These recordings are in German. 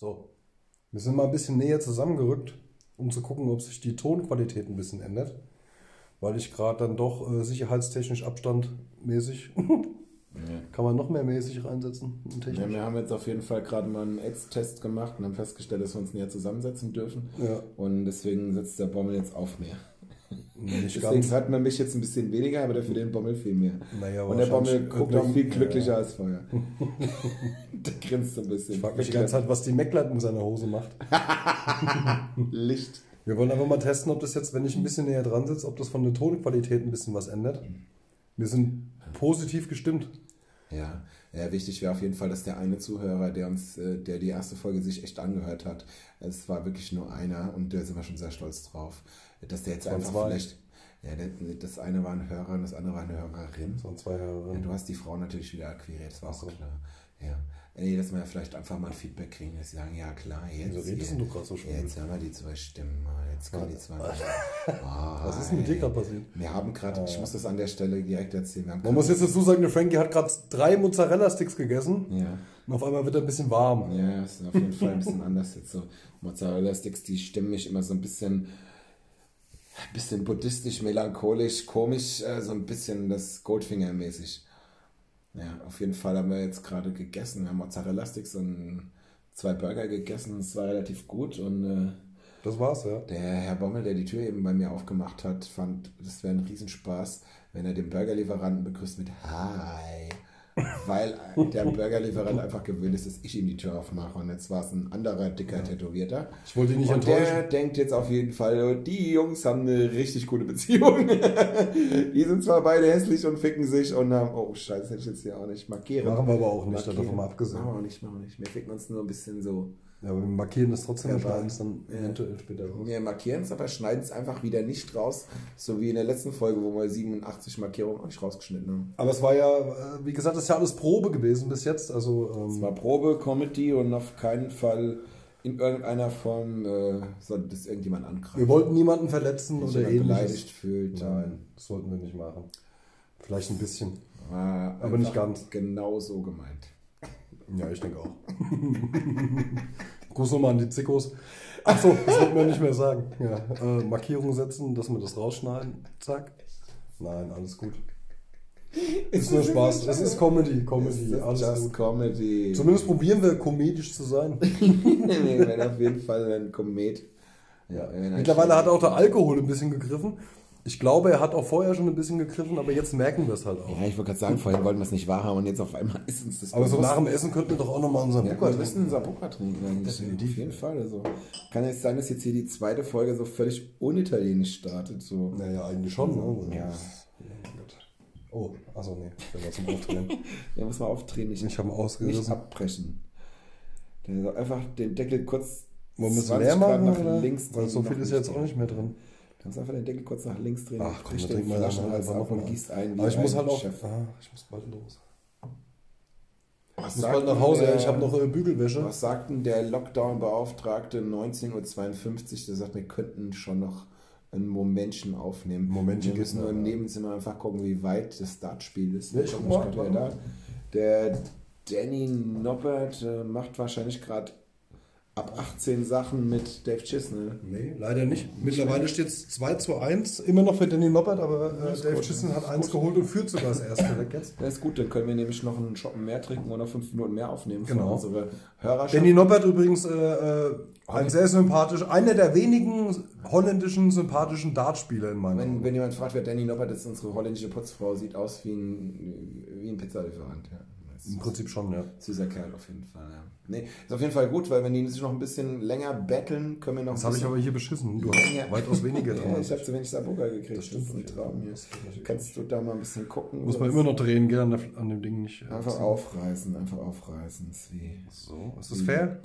So, wir sind mal ein bisschen näher zusammengerückt, um zu gucken, ob sich die Tonqualität ein bisschen ändert, weil ich gerade dann doch sicherheitstechnisch abstandmäßig kann man noch mehr mäßig reinsetzen. Ja, wir haben jetzt auf jeden Fall gerade mal einen Ads-Test gemacht und haben festgestellt, dass wir uns näher zusammensetzen dürfen. Ja. Und deswegen setzt der Bommel jetzt auf mehr. Nicht deswegen ganz. Hört man mich jetzt ein bisschen weniger, aber dafür den Bommel viel mehr. Naja, und der Bommel guckt auch viel glücklicher als vorher. Der grinst so ein bisschen. Ich frag mich die ganze Zeit, was die Meckler in seiner Hose macht. Licht. Wir wollen einfach mal testen, ob das jetzt, wenn ich ein bisschen näher dran sitze, ob das von der Tonqualität ein bisschen was ändert. Wir sind positiv gestimmt. Ja, ja, wichtig wäre auf jeden Fall, dass der eine Zuhörer, der die erste Folge sich echt angehört hat, es war wirklich nur einer und da sind wir schon sehr stolz drauf, dass der jetzt sonst einfach vielleicht, ja, das eine war ein Hörer und das andere war eine Hörerin. Sonst zwei Hörerinnen. Ja, du hast die Frau natürlich wieder akquiriert, das war auch klar. Ja. Dass wir ja vielleicht einfach mal ein Feedback kriegen, dass sie sagen, ja klar, jetzt, also jetzt haben wir die zwei Stimmen, jetzt kommen die zwei. Oh, was ist denn mit dir gerade passiert? Wir haben gerade, ich muss das an der Stelle direkt erzählen. Man muss jetzt dazu sagen, der Frankie hat gerade 3 Mozzarella-Sticks gegessen und auf einmal wird er ein bisschen warm. Ja, das ist auf jeden Fall ein bisschen anders jetzt so. Mozzarella-Sticks, die stimmen mich immer so ein bisschen... buddhistisch, melancholisch, komisch, so ein bisschen das Goldfinger-mäßig. Ja, auf jeden Fall haben wir jetzt gerade gegessen. Wir haben Mozzarella-Sticks und 2 Burger gegessen. Es war relativ gut und das war's, ja. Der Herr Bommel, der die Tür eben bei mir aufgemacht hat, fand, das wäre ein Riesenspaß, wenn er den Burgerlieferanten begrüßt mit Hi. Weil der Burgerlieferant einfach gewöhnt ist, dass ich ihm die Tür aufmache. Und jetzt war es ein anderer, dicker Tätowierter. Ich wollte ihn nicht enttäuschen. Der denkt jetzt auf jeden Fall, die Jungs haben eine richtig gute Beziehung. Die sind zwar beide hässlich und ficken sich und haben, oh scheiße, hätte ich jetzt hier auch nicht markieren. Machen wir aber auch nicht, davon mal abgesehen. Machen wir auch nicht, Wir ficken uns nur ein bisschen so. Ja, aber wir markieren das trotzdem und schneiden es dann eventuell später raus. Wir markieren es, aber schneiden es einfach wieder nicht raus, so wie in der letzten Folge, wo wir 87 Markierungen auch nicht rausgeschnitten haben. Aber es war ja, wie gesagt, das ist ja alles Probe gewesen bis jetzt. Also, es war Probe, Comedy und auf keinen Fall in irgendeiner Form sollte das irgendjemand angreifen. Wir wollten niemanden verletzen oder ähnliches. Beleidigt fühlt. Nein, das sollten wir nicht machen. Vielleicht ein bisschen, aber nicht ganz. Genau so gemeint. Ja, ich denke auch. Gruß nochmal an die Zickos. Achso, das wird man nicht mehr sagen. Ja, Markierung setzen, dass wir das rausschneiden. Zack. Nein, alles gut. Ist nur Spaß. Es ist Comedy. Comedy. Alles gut. Comedy. Zumindest probieren wir, komedisch zu sein. Nee, wir werden auf jeden Fall ein Komet. Ja, mittlerweile hat auch der Alkohol ein bisschen gegriffen. Ich glaube, er hat auch vorher schon ein bisschen gegriffen, aber jetzt merken wir es halt auch. Ja, ich wollte gerade sagen, vorher wollten wir es nicht wahrhaben und jetzt auf einmal ist uns das... Aber so nach dem Essen könnten wir doch auch nochmal unseren Sambuca trinken. Definitiv. Auf jeden Fall. Also, kann jetzt sein, dass jetzt hier die zweite Folge so völlig unitalienisch startet. So. Naja, eigentlich schon. Also, ja. Oh, achso, nee. Der war zum Aufdrehen. Der muss mal aufdrehen. Ich habe ihn ausgerissen. Nicht abbrechen. Der soll einfach den Deckel kurz... Wollen wir es leer machen, nach links, weil so viel ist jetzt auch nicht mehr drin. Kannst einfach den Deckel kurz nach links drehen. Ach komm, dann trink mal das ab und gießt ein. Aber ich muss halt auch... ich muss bald los. Ich muss bald nach Hause, ich habe noch Bügelwäsche. Was sagt denn der Lockdown-Beauftragte 19:52 Uhr? Der sagt, wir könnten schon noch ein Momentchen aufnehmen. Momentchen wir müssen nur im Nebenzimmer einfach gucken, wie weit das Startspiel ist. Ja, ich mal, da. Der Danny Noppert macht wahrscheinlich gerade... Ab 18 Sachen mit Dave Chisnell. Nee, leider nicht. Mittlerweile steht es 2:1. Immer noch für Danny Noppert, aber Dave Chisnell hat 1 geholt und führt sogar das erste weg jetzt. Das ist gut, dann können wir nämlich noch einen Schoppen mehr trinken und noch 5 Minuten mehr aufnehmen. Genau. Unsere Hörerschaft. Danny Noppert übrigens ein sehr sympathisch, einer der wenigen holländischen sympathischen Dartspieler in meinem Leben. Wenn jemand fragt, wer Danny Noppert ist, unsere holländische Putzfrau, sieht aus wie ein Pizzalieferant. Ja. Im Prinzip schon, ja. Süßer Kerl auf jeden Fall, ja. Nee, ist auf jeden Fall gut, weil wenn die sich noch ein bisschen länger battlen, können wir noch... Das habe ich aber hier beschissen. Du hast weitaus weniger dran. Ja, ich habe zu wenig Sambuca gekriegt. Das stimmt. Das Traum hier. Kannst du da mal ein bisschen gucken? Muss man immer noch drehen, gell? An dem Ding nicht... Einfach aufreißen, Ist wie so. Ist das fair?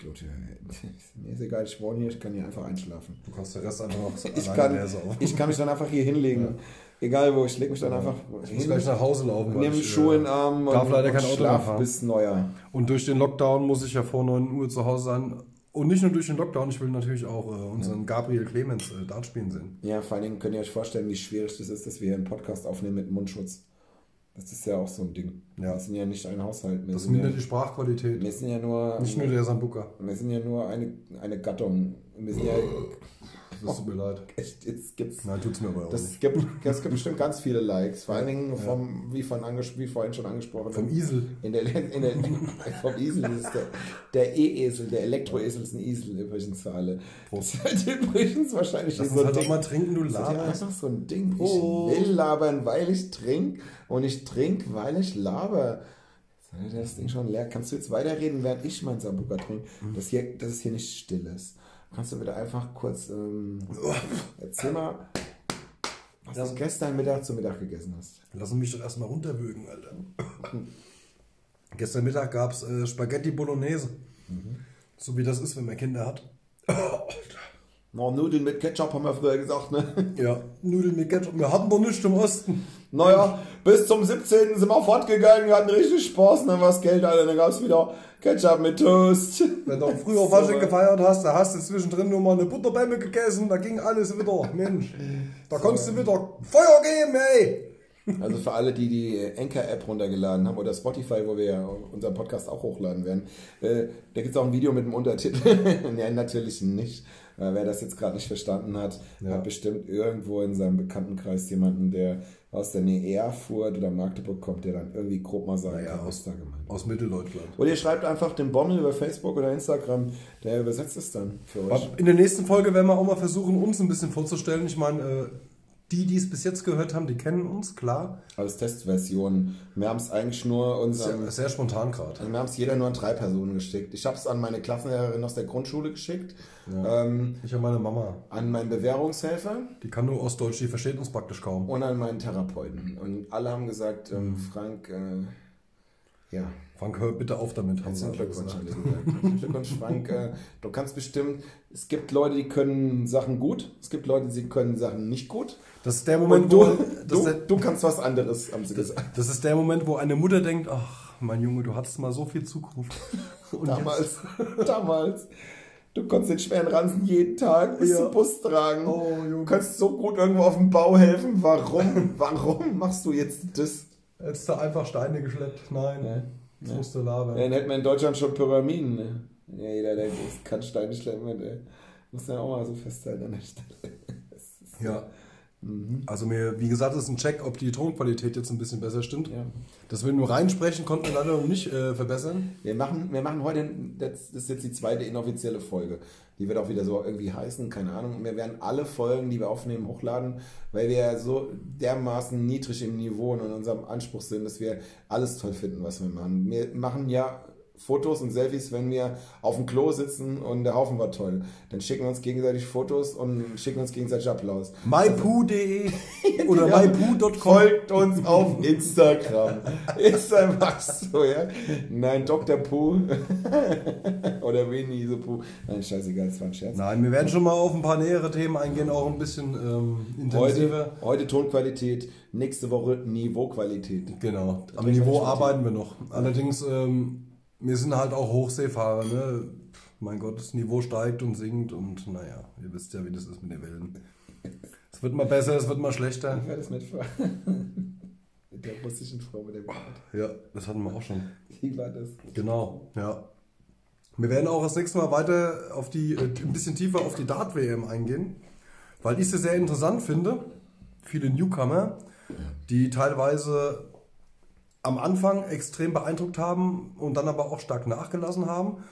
Mir ist egal, ich wohne hier, ich kann hier einfach einschlafen. Du kannst den Rest einfach noch ich kann mich dann einfach hier hinlegen. Ja. Egal wo, ich lege mich dann einfach hin. Muss gleich nach Hause laufen. Nehme Schuhe in den Arm und schlaf bis Neujahr. Und durch den Lockdown muss ich ja vor 9 Uhr zu Hause sein. Und nicht nur durch den Lockdown, ich will natürlich auch unseren Gabriel Clemens Dart spielen sehen. Ja, vor allen Dingen könnt ihr euch vorstellen, wie schwierig das ist, dass wir hier einen Podcast aufnehmen mit Mundschutz. Das ist ja auch so ein Ding. Ja. Wir sind ja nicht ein Haushalt. Das mindert ja die Sprachqualität. Wir sind ja nur... Nicht nur der Sambuca. Wir sind ja nur eine Gattung. Wir sind ja... Das tut mir leid. Echt, jetzt gibt's... Nein, tut's mir aber auch nicht. Es gibt bestimmt ganz viele Likes. Vor allen Dingen, wie vorhin schon angesprochen. Vom Isel. Vom Isel ist der E-Esel, der Elektroesel ist ein Isel übrigens für alle. Prost. Das wird übrigens wahrscheinlich das ist so ein Ding. Mal trinken, du laberst. Das ist ja einfach so ein Ding. Prost. Ich will labern, weil ich trinke. Und ich trinke, weil ich laber. Das Ding schon leer. Kannst du jetzt weiterreden, während ich meinen Sambuca trinke? Dass es hier nicht still ist. Kannst du bitte einfach kurz erzähl mal, was du gestern Mittag zu Mittag gegessen hast. Lass mich doch erstmal runterwürgen, Alter. Gestern Mittag gab es Spaghetti Bolognese. Mhm. So wie das ist, wenn man Kinder hat. No, Nudeln mit Ketchup haben wir früher gesagt, ne? Ja, Nudeln mit Ketchup. Wir hatten noch nichts im Osten. Naja, bis zum 17. sind wir fortgegangen, wir hatten richtig Spaß, dann war das Geld, Alter, dann gab es wieder Ketchup mit Toast. Wenn du früher so Wasche gefeiert hast, da hast du zwischendrin nur mal eine Butterbämme gegessen, da ging alles wieder, Mensch. Da konntest du wieder Feuer geben, ey! Also für alle, die die Anchor-App runtergeladen haben oder Spotify, wo wir ja unseren Podcast auch hochladen werden, da gibt es auch ein Video mit dem Untertitel. Nein, natürlich nicht. Wer das jetzt gerade nicht verstanden hat, hat bestimmt irgendwo in seinem Bekanntenkreis jemanden, der aus der Nähe Erfurt oder Magdeburg kommt, der dann irgendwie grob mal sagen kann, was da gemeint ist. Aus Mitteldeutschland. Oder ihr schreibt einfach den Bommel über Facebook oder Instagram, der übersetzt es dann für euch. In der nächsten Folge werden wir auch mal versuchen, uns ein bisschen vorzustellen. Ich meine, die es bis jetzt gehört haben, die kennen uns, klar. Als Testversion. Wir haben es eigentlich nur uns... Sehr spontan gerade. Wir haben es jeder nur an 3 Personen geschickt. Ich habe es an meine Klassenlehrerin aus der Grundschule geschickt. Ja. Ich an meine Mama. An meinen Bewährungshelfer. Die kann nur Ostdeutsch, die versteht uns praktisch kaum. Und an meinen Therapeuten. Und alle haben gesagt, Frank... Frank, hör bitte auf damit. Herzlichen Glückwunsch. Herzlichen Glückwunsch, Frank. Du kannst bestimmt... Es gibt Leute, die können Sachen gut. Es gibt Leute, die können Sachen nicht gut. Das ist der Moment, du kannst was anderes, haben sie gesagt. Das ist der Moment, wo eine Mutter denkt, ach, mein Junge, du hattest mal so viel Zukunft. Und damals. Du konntest den schweren Ranzen jeden Tag bis zum Bus tragen. Oh, du kannst so gut irgendwo auf dem Bau helfen. Warum machst du jetzt das? Hättest du einfach Steine geschleppt? Nein. Das musst du labern. Dann hätten wir in Deutschland schon Pyramiden. Ne? Ja, jeder, der kann Steine schleppen. Muss ja auch mal so festhalten an der Stelle. Ja. Mhm. Also mir, wie gesagt, ist ein Check, ob die Tonqualität jetzt ein bisschen besser stimmt. Ja. Dass wir nur reinsprechen, konnten wir leider noch nicht verbessern. Wir machen heute, das ist jetzt die zweite inoffizielle Folge. Die wird auch wieder so irgendwie heißen, keine Ahnung. Und wir werden alle Folgen, die wir aufnehmen, hochladen, weil wir so dermaßen niedrig im Niveau und in unserem Anspruch sind, dass wir alles toll finden, was wir machen. Wir machen ja Fotos und Selfies, wenn wir auf dem Klo sitzen und der Haufen war toll. Dann schicken wir uns gegenseitig Fotos und schicken uns gegenseitig Applaus. mypoo.de oder mypoo.com. Folgt uns auf Instagram. Ist einfach so, ja? Nein, Dr. Poo oder Winnie the Pooh. Nein, scheißegal, das war ein Scherz. Nein, wir werden schon mal auf ein paar nähere Themen eingehen, auch ein bisschen intensiver. Heute Tonqualität, nächste Woche Niveauqualität. Genau, am Niveau arbeiten wir noch. Allerdings... wir sind halt auch Hochseefahrer, ne? Mein Gott, das Niveau steigt und sinkt und naja, ihr wisst ja, wie das ist mit den Wellen. Es wird mal besser, es wird mal schlechter. Ich werde es mitfahren. Mit der russischen Frau, mit der Welt. Ja, das hatten wir auch schon. Wie war das? Genau, ja. Wir werden auch das nächste Mal weiter auf die, ein bisschen tiefer auf die Dart-WM eingehen, weil ich sie sehr interessant finde. Viele Newcomer, die teilweise... am Anfang extrem beeindruckt haben und dann aber auch stark nachgelassen haben.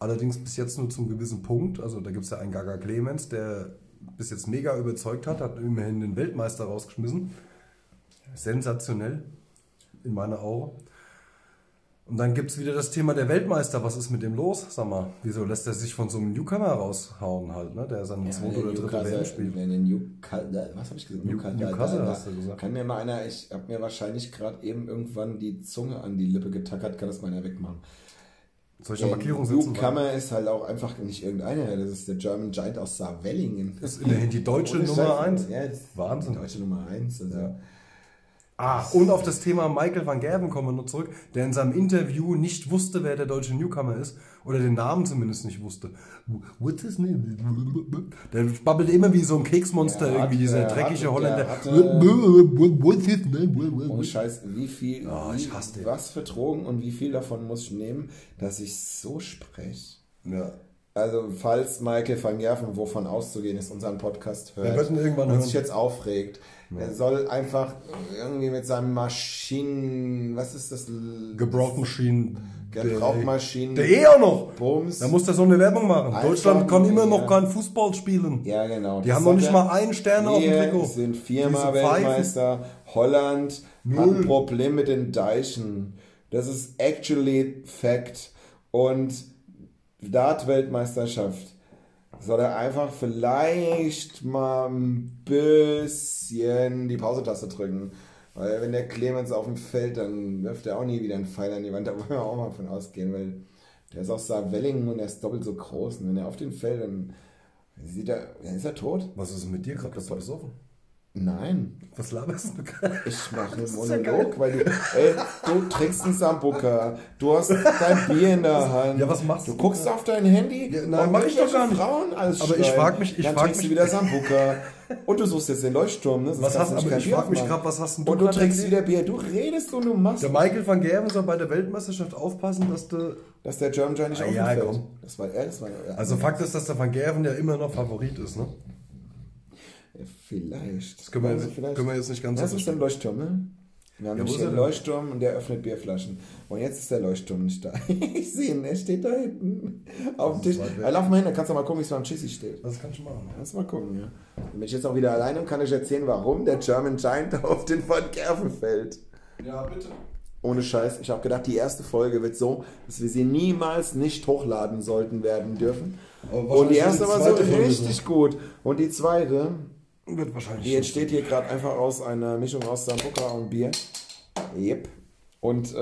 Allerdings bis jetzt nur zum gewissen Punkt. Also da gibt es ja einen Gaga Clemens, der bis jetzt mega überzeugt hat immerhin den Weltmeister rausgeschmissen. Sensationell, in meiner Augen. Und dann gibt es wieder das Thema der Weltmeister. Was ist mit dem los? Sag mal, wieso lässt er sich von so einem Newcomer raushauen halt, ne? Der seine zweite oder dritte WM spielt. Was habe ich gesagt? Newcastle hast du gesagt. Kann mir mal einer, ich habe mir wahrscheinlich gerade eben irgendwann die Zunge an die Lippe getackert, kann das mal einer wegmachen. Solche Markierungen sind Newcomer ist halt auch einfach nicht irgendeiner. Das ist der German Giant aus Saarwellingen. Das ist immerhin die deutsche Nummer 1. Ja, Wahnsinn. Die deutsche Nummer 1. Also. Und auf das Thema Michael van Gerwen kommen wir noch zurück, der in seinem Interview nicht wusste, wer der deutsche Newcomer ist. Oder den Namen zumindest nicht wusste. What's his name? Der babbelt immer wie so ein Keksmonster, ja, irgendwie, dieser dreckige Holländer. What's his name? Oh Scheiß, wie viel, ich hasse den. Was für Drogen und wie viel davon muss ich nehmen, dass ich so spreche? Ja. Also, falls Michael van Gerwen, wovon auszugehen ist, unseren Podcast hört, wir werden irgendwann und sich jetzt aufregt, er soll einfach irgendwie mit seinem Maschinen... Was ist das? Gebrauchmaschinen... Der eh auch noch! Bums. Da muss der so eine Werbung machen. Einfach Deutschland kann immer noch kein Fußball spielen. Ja, genau. Die haben noch nicht mal einen Stern auf dem Trikot. Wir sind viermal Weltmeister. Holland hat ein Problem mit den Deichen. Das ist actually fact. Und... Dart-Weltmeisterschaft soll er einfach vielleicht mal ein bisschen die Pausetaste drücken. Weil wenn der Clemens auf dem Feld, dann wirft er auch nie wieder einen Pfeil an die Wand. Da wollen wir auch mal von ausgehen, weil der ist aus Saarwellingen und er ist doppelt so groß. Und wenn er auf den Feld, dann sieht er, dann ist er tot. Was ist denn mit dir gerade? Bist du besoffen? Nein. Was laberst du gerade? Ich mache einen Monolog, ja, weil du trinkst einen Sambuka, du hast dein Bier in der Hand. Ja, was machst du? Du guckst auf dein Handy, ja, nein, mach ich doch gar nicht. Frauen als aber Stein. Ich frage mich, ich frage mich du wieder Sambuka. Und du suchst jetzt den Leuchtturm, ne? Was hast du? Ich frage mich gerade, was hast denn du? Und du trinkst wieder Bier, du redest und du machst. Der Michael van Gerwen soll bei der Weltmeisterschaft aufpassen, dass der German Giant nicht aufhört. Das war also Fakt ist, dass der van Gerwen ja immer noch Favorit ist, ne? Vielleicht. Das können wir, jetzt nicht ganz so. Das ist der Leuchtturm, ne? Wir haben hier einen Leuchtturm und der öffnet Bierflaschen. Und jetzt ist der Leuchtturm nicht da. Ich sehe ihn, er steht da hinten auf dem Tisch. Lauf mal hin, dann kannst du mal gucken, wie es beim Chissi steht. Das kannst du machen. Kannst mal gucken, ja. Wenn ich jetzt auch wieder alleine bin, kann ich erzählen, warum der German Giant auf den Van Gerwen fällt. Ja, bitte. Ohne Scheiß. Ich habe gedacht, die erste Folge wird so, dass wir sie niemals nicht hochladen werden dürfen. Und die erste war so richtig gut. Und die zweite... Wird wahrscheinlich. Die entsteht hier gerade einfach aus einer Mischung aus Sambuca und Bier. Yep. Und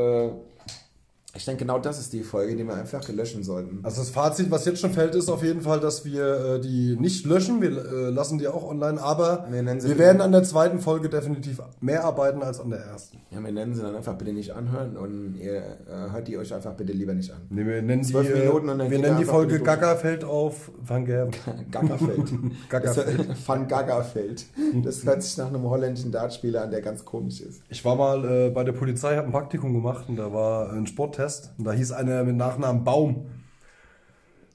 ich denke, genau das ist die Folge, die wir einfach löschen sollten. Also das Fazit, was jetzt schon fällt, ist auf jeden Fall, dass wir die nicht löschen. Wir lassen die auch online, aber wir werden an der zweiten Folge definitiv mehr arbeiten als an der ersten. Ja, wir nennen sie dann einfach bitte nicht anhören und ihr hört die euch einfach bitte lieber nicht an. Nee, wir nennen 12 Minuten und dann wir nennen die Folge Gaggerfeld auf Van Gerwen. Gaggerfeld. Gaggerfeld. Van Gaggerfeld. Das hört sich nach einem holländischen Dartspieler an, der ganz komisch ist. Ich war mal bei der Polizei, habe ein Praktikum gemacht und da war ein Sporttest. Und da hieß einer mit Nachnamen Baum.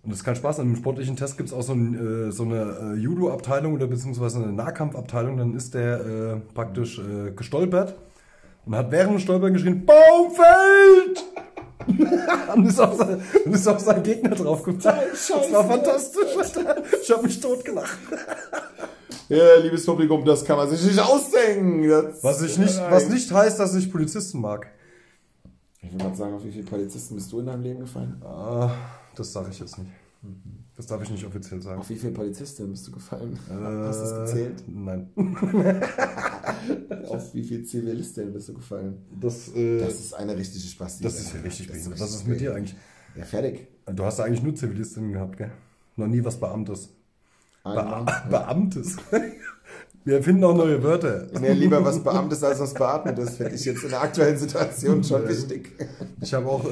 Und das ist kein Spaß. An einem sportlichen Test gibt es auch so eine Judo-Abteilung oder beziehungsweise eine Nahkampfabteilung. Dann ist der praktisch gestolpert und hat während dem Stolpern geschrien: Baumfeld! Und ist auf seinen Gegner draufgefallen. Das war fantastisch. Ich habe mich totgelacht. Ja, liebes Publikum, das kann man sich nicht ausdenken. Was nicht heißt, dass ich Polizisten mag. Ich will gerade sagen, auf wie viele Polizisten bist du in deinem Leben gefallen? Ah, das sage ich jetzt nicht. Das darf ich nicht offiziell sagen. Auf wie viele Polizisten bist du gefallen? Hast du das gezählt? Nein. Auf wie viele Zivilisten bist du gefallen? Das ist eine richtige Spastik. Das ist ja richtig behindert. Was ist mit dir eigentlich? Ja, fertig. Du hast ja eigentlich nur Zivilistinnen gehabt, gell? Noch nie was Beamtes. Beamtes? Wir erfinden auch neue Wörter. Nee, lieber was Beamtes als was Beatmetes, finde ich jetzt in der aktuellen Situation schon wichtig. Ich habe auch,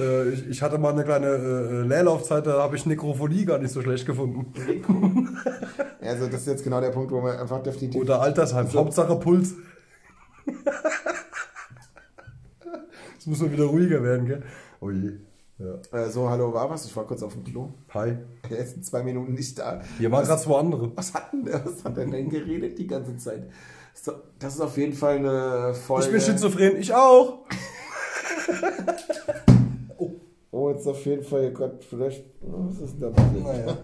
ich hatte mal eine kleine Leerlaufzeit, da habe ich Nekrophilie gar nicht so schlecht gefunden. Also das ist jetzt genau der Punkt, wo man einfach definitiv... Oder Altersheim, also Hauptsache Puls. Jetzt muss man wieder ruhiger werden, gell? Oh je. Ja. So, hallo, war was? Ich war kurz auf dem Klo. Hi. Er sind 2 Minuten nicht da. Hier waren gerade 2 andere. Was hat er denn geredet die ganze Zeit? Das ist auf jeden Fall eine Folge... Ich bin schizophren, ich auch! Oh, jetzt auf jeden Fall, Gott, vielleicht... Was ist denn da passiert? Naja.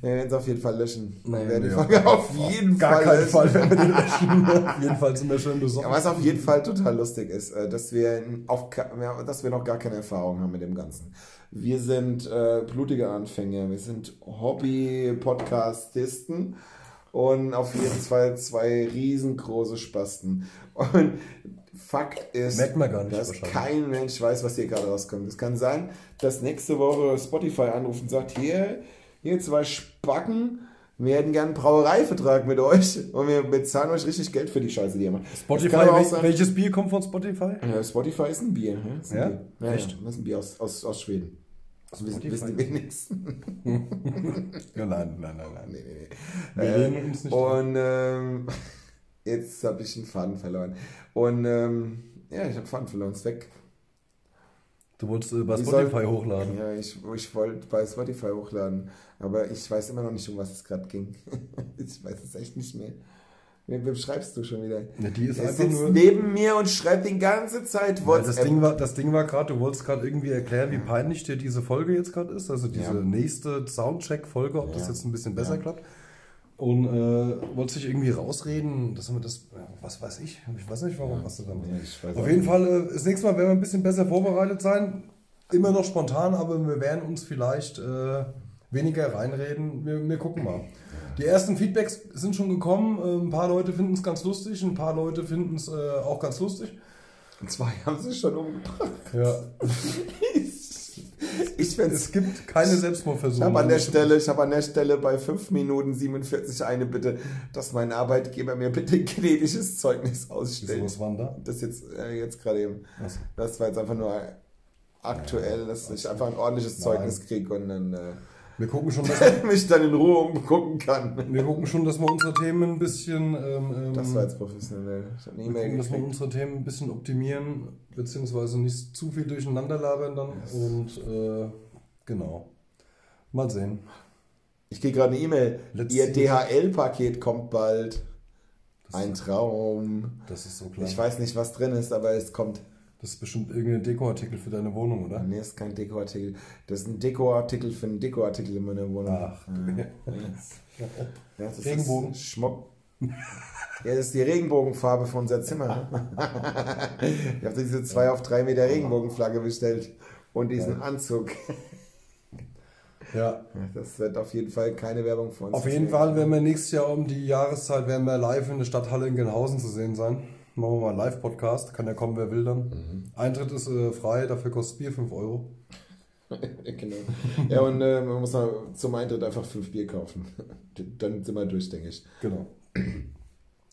Wir werden es auf jeden Fall löschen. Wir werden die Folge auf jeden Fall löschen. Gar keinen Fall werden wir die löschen. Auf jeden Fall sind wir schön besorgt. Ja, was auf jeden Fall total lustig ist, dass wir noch gar keine Erfahrung haben mit dem Ganzen. Wir sind blutige Anfänger, wir sind Hobby-Podcastisten und auf jeden Fall 2 riesengroße Spasten. Und Fakt ist, dass kein Mensch weiß, was hier gerade rauskommt. Es kann sein, dass nächste Woche Spotify anruft und sagt, hier 2 Spacken, Wir hätten gern einen Brauereivertrag mit euch und wir bezahlen euch richtig Geld für die Scheiße, die ihr macht. Spotify, welches Bier kommt von Spotify? Ja, Spotify ist ein Bier. Ja, ist ein Bier. Ja, echt? Ja, ist ein Bier aus Schweden. Das wissen die wenigsten. Ja, nein. Nee. Nicht und jetzt habe ich einen Faden verloren. Und ich habe Faden verloren, ist weg. Du wolltest bei Spotify hochladen. Ja, ich wollte bei Spotify hochladen. Aber ich weiß immer noch nicht, um was es gerade ging. Ich weiß es echt nicht mehr. Wem schreibst du schon wieder? Ja, die ist einfach sitzt nur neben mir und schreibt die ganze Zeit WhatsApp. Das Ding war gerade, du wolltest gerade irgendwie erklären, wie peinlich dir diese Folge jetzt gerade ist. Also diese nächste Soundcheck-Folge, ob das jetzt ein bisschen besser klappt. Und wolltest dich irgendwie rausreden, dass wir das, was weiß ich? Ich weiß nicht, warum hast du damit. Nee, auf jeden Fall, das nächste Mal werden wir ein bisschen besser vorbereitet sein. Immer noch spontan, aber wir werden uns vielleicht weniger reinreden. Wir gucken mal. Die ersten Feedbacks sind schon gekommen. Ein paar Leute finden es ganz lustig, ein paar Leute finden es auch ganz lustig. Und zwei haben sich schon umgebracht. Ja. Es gibt keine Selbstmordversuche. Ich habe an der Stelle bei 5 Minuten 47 eine Bitte, dass mein Arbeitgeber mir bitte ein genetisches Zeugnis ausstellt. Was war da? Das jetzt gerade eben. Was? Das war jetzt einfach nur aktuell, dass ich einfach ein ordentliches Zeugnis kriege und dann wir gucken schon, dass ich mich dann in Ruhe umgucken kann. Wir gucken schon, dass wir unsere Themen ein bisschen das war jetzt professionell. Ich hab eine E-Mail gekriegt. Dass wir unsere Themen ein bisschen optimieren, beziehungsweise nicht zu viel durcheinander labern dann. Yes. Und genau. Mal sehen. Ich kriege gerade eine E-Mail. Ihr DHL-Paket kommt bald. Ein Traum. Das ist so klar. Ich weiß nicht, was drin ist, aber es kommt. Das ist bestimmt irgendein Dekoartikel für deine Wohnung, oder? Nee, das ist kein Dekoartikel. Das ist ein Dekoartikel für einen Dekoartikel in meiner Wohnung. Ach, das ist Regenbogen. Das Schmuck. Ja, das ist die Regenbogenfarbe für unser Zimmer. Ich habe diese 2 auf 3 Meter Regenbogenflagge bestellt und diesen Anzug. Ja. Das wird auf jeden Fall keine Werbung von uns. Auf jeden Fall werden wir nächstes Jahr um die Jahreszeit live in der Stadthalle in Gelnhausen zu sehen sein. Machen wir mal einen Live-Podcast, kann ja kommen, wer will dann. Eintritt ist frei, dafür kostet Bier 5 Euro. Genau. Ja, und man muss zum Eintritt einfach 5 Bier kaufen. Dann sind wir durch, denke ich. Genau.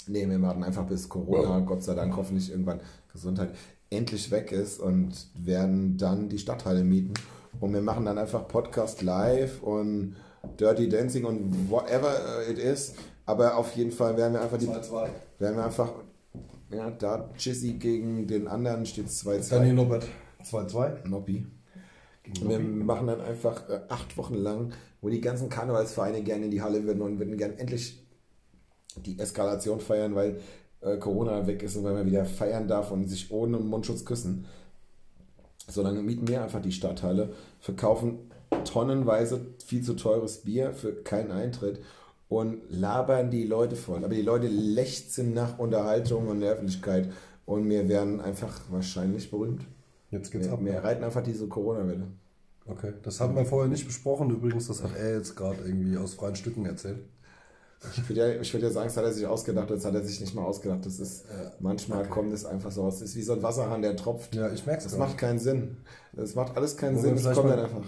Nee, wir warten einfach bis Corona, Gott sei Dank, hoffentlich irgendwann Gesundheit, endlich weg ist und werden dann die Stadthalle mieten. Und wir machen dann einfach Podcast live und Dirty Dancing und whatever it is. Aber auf jeden Fall werden wir einfach da Jizzy gegen den anderen steht 2-2. Daniel Norbert 2-2. Nobby. Wir machen dann einfach 8 Wochen lang, wo die ganzen Karnevalsvereine gerne in die Halle würden und würden gerne endlich die Eskalation feiern, weil Corona weg ist und weil man wieder feiern darf und sich ohne Mundschutz küssen. Solange mieten wir einfach die Stadthalle, verkaufen tonnenweise viel zu teures Bier für keinen Eintritt und labern die Leute voll. Aber die Leute lechzen nach Unterhaltung und Nervlichkeit und wir werden einfach wahrscheinlich berühmt. Jetzt geht's ab. Wir reiten einfach diese Corona-Welle. Okay, das haben wir vorher nicht besprochen übrigens, das hat er jetzt gerade irgendwie aus freien Stücken erzählt. Ich würde ja sagen, das hat er sich ausgedacht, das hat er sich nicht mal ausgedacht. Das ist, manchmal kommt es einfach so raus. Das ist wie so ein Wasserhahn, der tropft. Ja, ich merke es. Das macht keinen Sinn. Das macht alles keinen Sinn, das kommt dann einfach.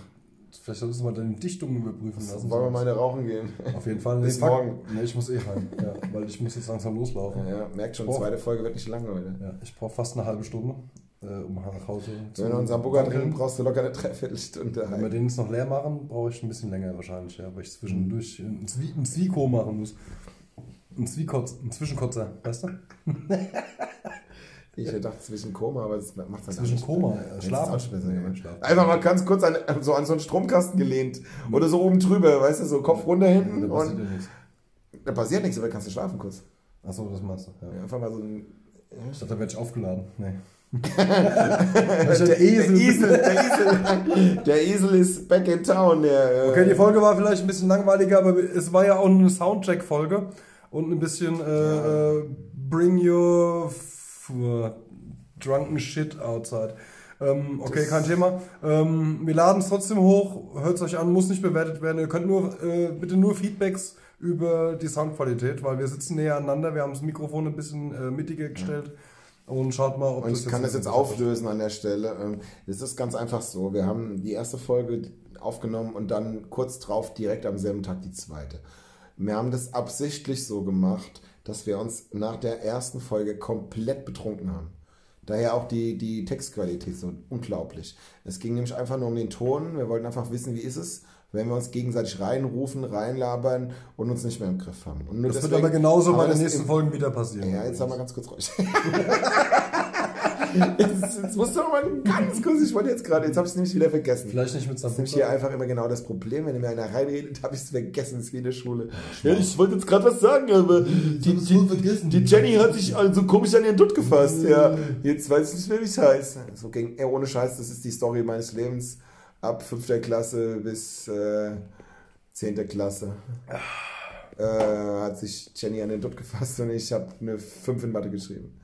Vielleicht müssen wir deine Dichtungen überprüfen lassen. Wollen wir mal eine rauchen gehen? Auf jeden Fall. Bis morgen. Nee, ich muss rein. Ja, weil ich muss jetzt langsam loslaufen. Ja, merkt schon, zweite Folge wird nicht lang, Leute. Ja, ich brauche fast eine halbe Stunde, um nach Hause zu. Wenn wir unseren Burger drin brauchst du locker eine Dreiviertelstunde. Wenn wir den jetzt noch leer machen, brauche ich ein bisschen länger wahrscheinlich, ja, weil ich zwischendurch ein Zwieko machen muss. Ein Zwischenkotzer, weißt du? Ich hätte gedacht, zwischen Koma, aber das macht das zwischen Koma, Schlaf. Einfach mal ganz kurz an so einen Stromkasten gelehnt. Oder so oben drüber, weißt du, so Kopf runter hinten. Ja, da passiert ja nichts. Da passiert nichts, aber kannst du schlafen kurz. Achso, das machst du. Ja. Einfach mal so ein. Ich dachte, da werde ich aufgeladen. Nee. Der Esel ist back in town. Okay, die Folge war vielleicht ein bisschen langweiliger, aber es war ja auch eine Soundcheck-Folge. Und ein bisschen Bring Your Drunken Shit Outside. Okay, kein Thema. Wir laden es trotzdem hoch. Hört es euch an, muss nicht bewertet werden. Ihr könnt bitte nur Feedbacks über die Soundqualität, weil wir sitzen näher aneinander. Wir haben das Mikrofon ein bisschen mittiger gestellt. Und schaut mal, ob ich kann das jetzt auflösen an der Stelle. Es ist ganz einfach so. Wir haben die erste Folge aufgenommen und dann kurz drauf direkt am selben Tag die zweite. Wir haben das absichtlich so gemacht, dass wir uns nach der ersten Folge komplett betrunken haben. Daher auch die Textqualität so unglaublich. Es ging nämlich einfach nur um den Ton. Wir wollten einfach wissen, wie ist es, wenn wir uns gegenseitig reinrufen, reinlabern und uns nicht mehr im Griff haben. Und das wird aber genauso bei den nächsten Folgen wieder passieren. Ja, jetzt haben wir ganz kurz ruhig. Jetzt musst du noch mal ganz kurz, ich wollte jetzt gerade, jetzt habe ich es nämlich wieder vergessen. Vielleicht nicht mit Sambuca. Das ist nämlich hier einfach immer genau das Problem, wenn mir einer reinredet, habe ich es vergessen, das ist wie in der Schule. Ja, ich wollte jetzt gerade was sagen, aber die Jenny hat sich so komisch an ihren Dutt gefasst. Ja, jetzt weiß ich nicht mehr, wie es heißt. So ging, ohne Scheiß, das ist die Story meines Lebens. Ab 5. Klasse bis 10. Klasse. Hat sich Jenny an den Dutt gefasst und ich habe eine 5 in Mathe geschrieben.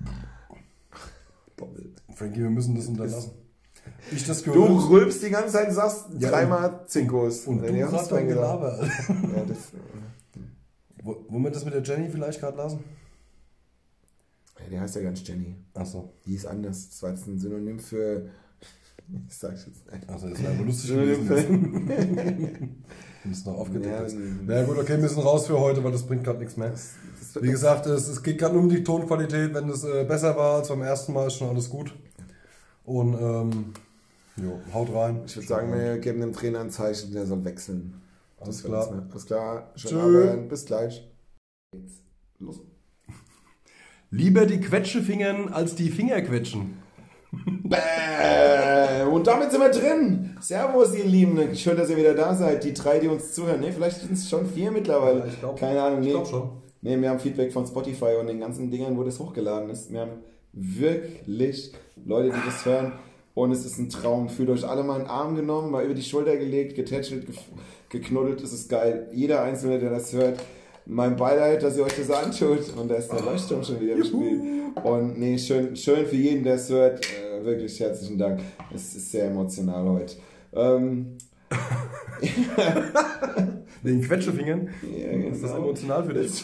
Frankie, wir müssen das unterlassen. Du rülpst die ganze Zeit und sagst ja, dreimal Zinkos. Und du hast dein Gelaber. Ja, wollen wir das mit der Jenny vielleicht gerade lassen? Ja, die heißt ja ganz Jenny. Achso. Die ist anders. Das war jetzt ein Synonym für... Ich sag's jetzt nicht. Achso, das war aber lustig. Wir müssen noch aufgedeckt. Na gut, okay, wir müssen raus für heute, weil das bringt gerade nichts mehr. Wie gesagt, es geht gerade um die Tonqualität. Wenn es besser war als beim ersten Mal, ist schon alles gut. Und jo, haut rein. Ich würde sagen, wir geben dem Trainer ein Zeichen, der soll wechseln. Alles klar. Alles klar. Schönen Abend. Bis gleich. Jetzt los. Lieber die Quetschefingern als die Finger quetschen. Bäh. Und damit sind wir drin. Servus, ihr Lieben. Schön, dass ihr wieder da seid. Die 3, die uns zuhören. Ne, vielleicht sind es schon 4 mittlerweile. Ich glaube, keine Ahnung. Ich glaube schon. Ne, wir haben Feedback von Spotify und den ganzen Dingern, wo das hochgeladen ist. Wir haben wirklich Leute, die das hören. Und es ist ein Traum. Fühlt euch alle mal in den Arm genommen, mal über die Schulter gelegt, getätschelt, geknuddelt. Es ist geil. Jeder Einzelne, der das hört, mein Beileid, dass ihr euch das antut. Und da ist der Leuchtturm schon wieder im Spiel. Und nee, schön für jeden, der es hört. Wirklich herzlichen Dank. Es ist sehr emotional heute. Wegen Quetschefingern? Ja, genau. Ist das emotional für dich?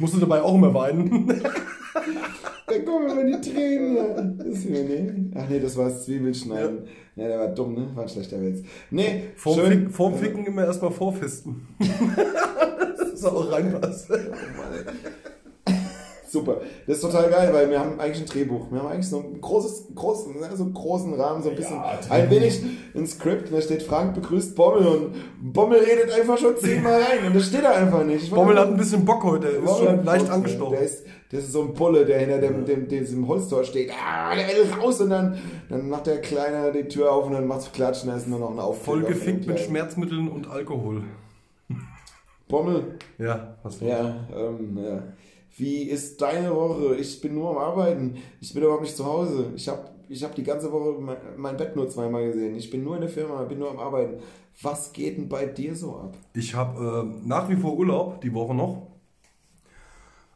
Musst du dabei auch immer weinen? Dann kommen immer die Tränen. Ach nee, das war das Zwiebelschneiden. Ja, der war dumm, ne? War ein schlechter Witz. Nee, vorm Ficken immer erstmal vorfisten. Das ist auch reinpasst. Oh Mann, ey. Super. Das ist total geil, weil wir haben eigentlich ein Drehbuch. Wir haben eigentlich so einen großen Rahmen, so ein bisschen, ja, ein wenig ein Skript. Da steht, Frank begrüßt Bommel und Bommel redet einfach schon 10-mal rein. Und das steht da einfach nicht. Bommel hat ein bisschen Bock heute. Der ist schon leicht angestochen. Das ist so ein Bulle, der hinter diesem Holztor steht. Ah, der will raus. Und dann macht der Kleine die Tür auf und dann macht's Klatschen. Da ist nur noch ein Auftritt. Voll gefickt mit Schmerzmitteln und Alkohol. Bommel? Ja, hast du. Ja, ja. Wie ist deine Woche? Ich bin nur am Arbeiten. Ich bin überhaupt nicht zu Hause. Ich hab die ganze Woche mein Bett nur 2-mal gesehen. Ich bin nur in der Firma, bin nur am Arbeiten. Was geht denn bei dir so ab? Ich habe nach wie vor Urlaub, die Woche noch.